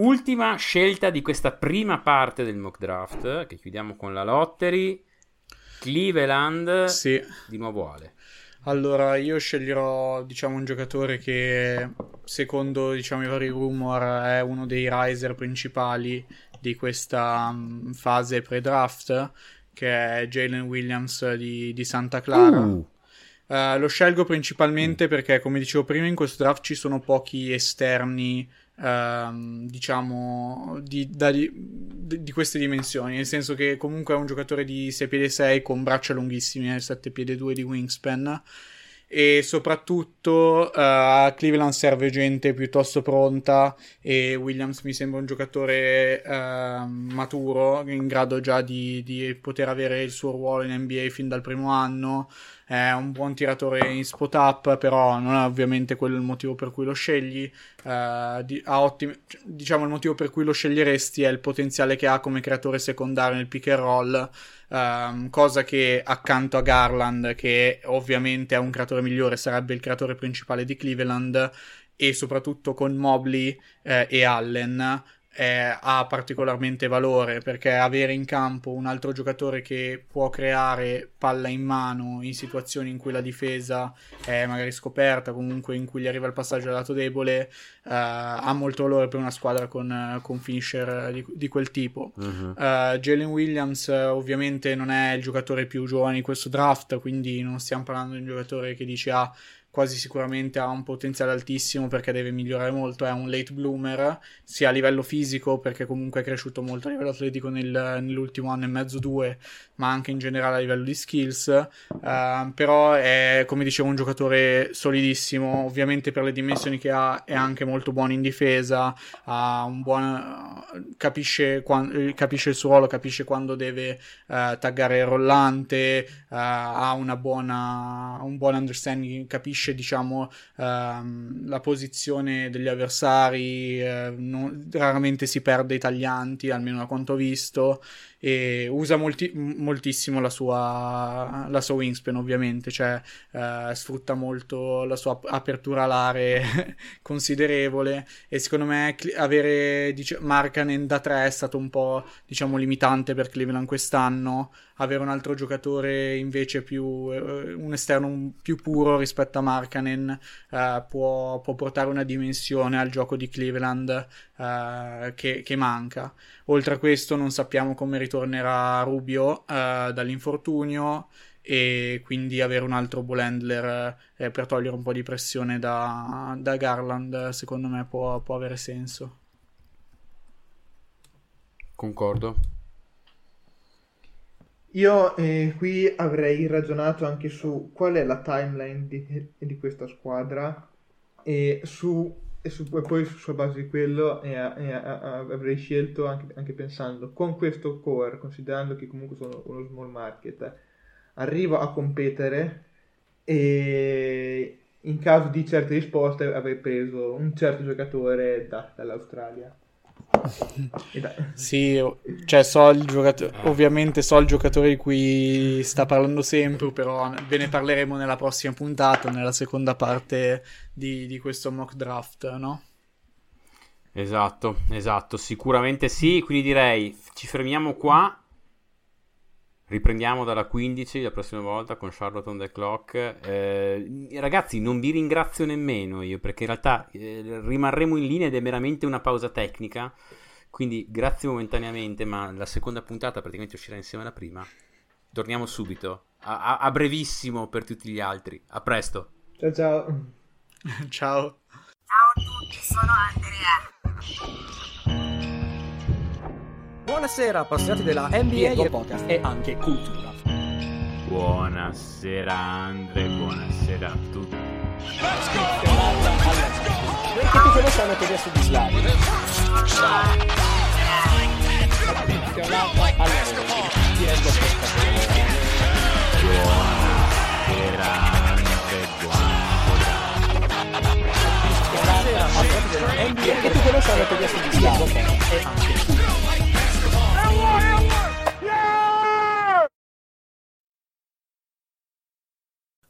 Ultima scelta di questa prima parte del mock draft, che chiudiamo con la lottery. Cleveland, sì. Di nuovo Ale. Allora io sceglierò un giocatore che secondo i vari rumor è uno dei riser principali di questa fase pre-draft, che è Jalen Williams di Santa Clara. Lo scelgo principalmente perché, come dicevo prima, in questo draft ci sono pochi esterni di queste dimensioni, nel senso che comunque è un giocatore di 6'6" con braccia lunghissime, 7'2" di wingspan, e soprattutto a Cleveland serve gente piuttosto pronta, e Williams mi sembra un giocatore maturo, in grado già di poter avere il suo ruolo in NBA fin dal primo anno. È un buon tiratore in spot up, però non è ovviamente quello il motivo per cui lo scegli. Il motivo per cui lo sceglieresti è il potenziale che ha come creatore secondario nel pick and roll, cosa che accanto a Garland, che ovviamente è un creatore migliore, sarebbe il creatore principale di Cleveland, e soprattutto con Mobley e Allen ha particolarmente valore, perché avere in campo un altro giocatore che può creare palla in mano in situazioni in cui la difesa è magari scoperta, comunque in cui gli arriva il passaggio al lato debole, ha molto valore per una squadra con finisher di quel tipo. Jalen Williams ovviamente non è il giocatore più giovane di questo draft, quindi non stiamo parlando di un giocatore che dice quasi sicuramente ha un potenziale altissimo perché deve migliorare molto, è un late bloomer sia a livello fisico, perché comunque è cresciuto molto a livello atletico nell'ultimo anno e mezzo, due, ma anche in generale a livello di skills, però è, come dicevo, un giocatore solidissimo, ovviamente per le dimensioni che ha è anche molto buono in difesa, ha un buon, capisce il suo ruolo, capisce quando deve taggare il rollante, ha un buon understanding, capisce diciamo la posizione degli avversari, raramente si perde i taglianti, almeno da quanto ho visto, e usa moltissimo la sua wingspan, ovviamente, cioè sfrutta molto la sua apertura alare considerevole, e secondo me avere Markkanen da 3 è stato un po', diciamo, limitante per Cleveland quest'anno. Avere un altro giocatore invece più un esterno più puro rispetto a Markkanen può portare una dimensione al gioco di Cleveland che manca. Oltre a questo non sappiamo come ritornerà Rubio dall'infortunio, e quindi avere un altro ball handler per togliere un po' di pressione da Garland secondo me può avere senso. Concordo. Io qui avrei ragionato anche su qual è la timeline di questa squadra, e poi sulla base di quello avrei scelto anche pensando con questo core, considerando che comunque sono uno small market, arrivo a competere, e in caso di certe risposte avrei preso un certo giocatore dall'Australia. Sì, cioè so il giocatore di cui sta parlando sempre, però ve ne parleremo nella prossima puntata, nella seconda parte di questo mock draft, no? Esatto, sicuramente sì, quindi direi ci fermiamo qua, riprendiamo dalla 15 la prossima volta con Charlotte on the Clock. Ragazzi, non vi ringrazio nemmeno io, perché in realtà rimarremo in linea ed è veramente una pausa tecnica, quindi grazie momentaneamente, ma la seconda puntata praticamente uscirà insieme alla prima, torniamo subito a brevissimo per tutti gli altri. A presto, ciao ciao a tutti, sono Andrea. Buonasera, appassionati della NBA e podcast e anche cultura. Buonasera Andre, buonasera a tutti. Let's go! Let's go! Perché stanno chiedendo su Discord? Buonasera Andre, buonasera a tutti della NBA. Perché stanno chiedendo su Discord? E anche cultura.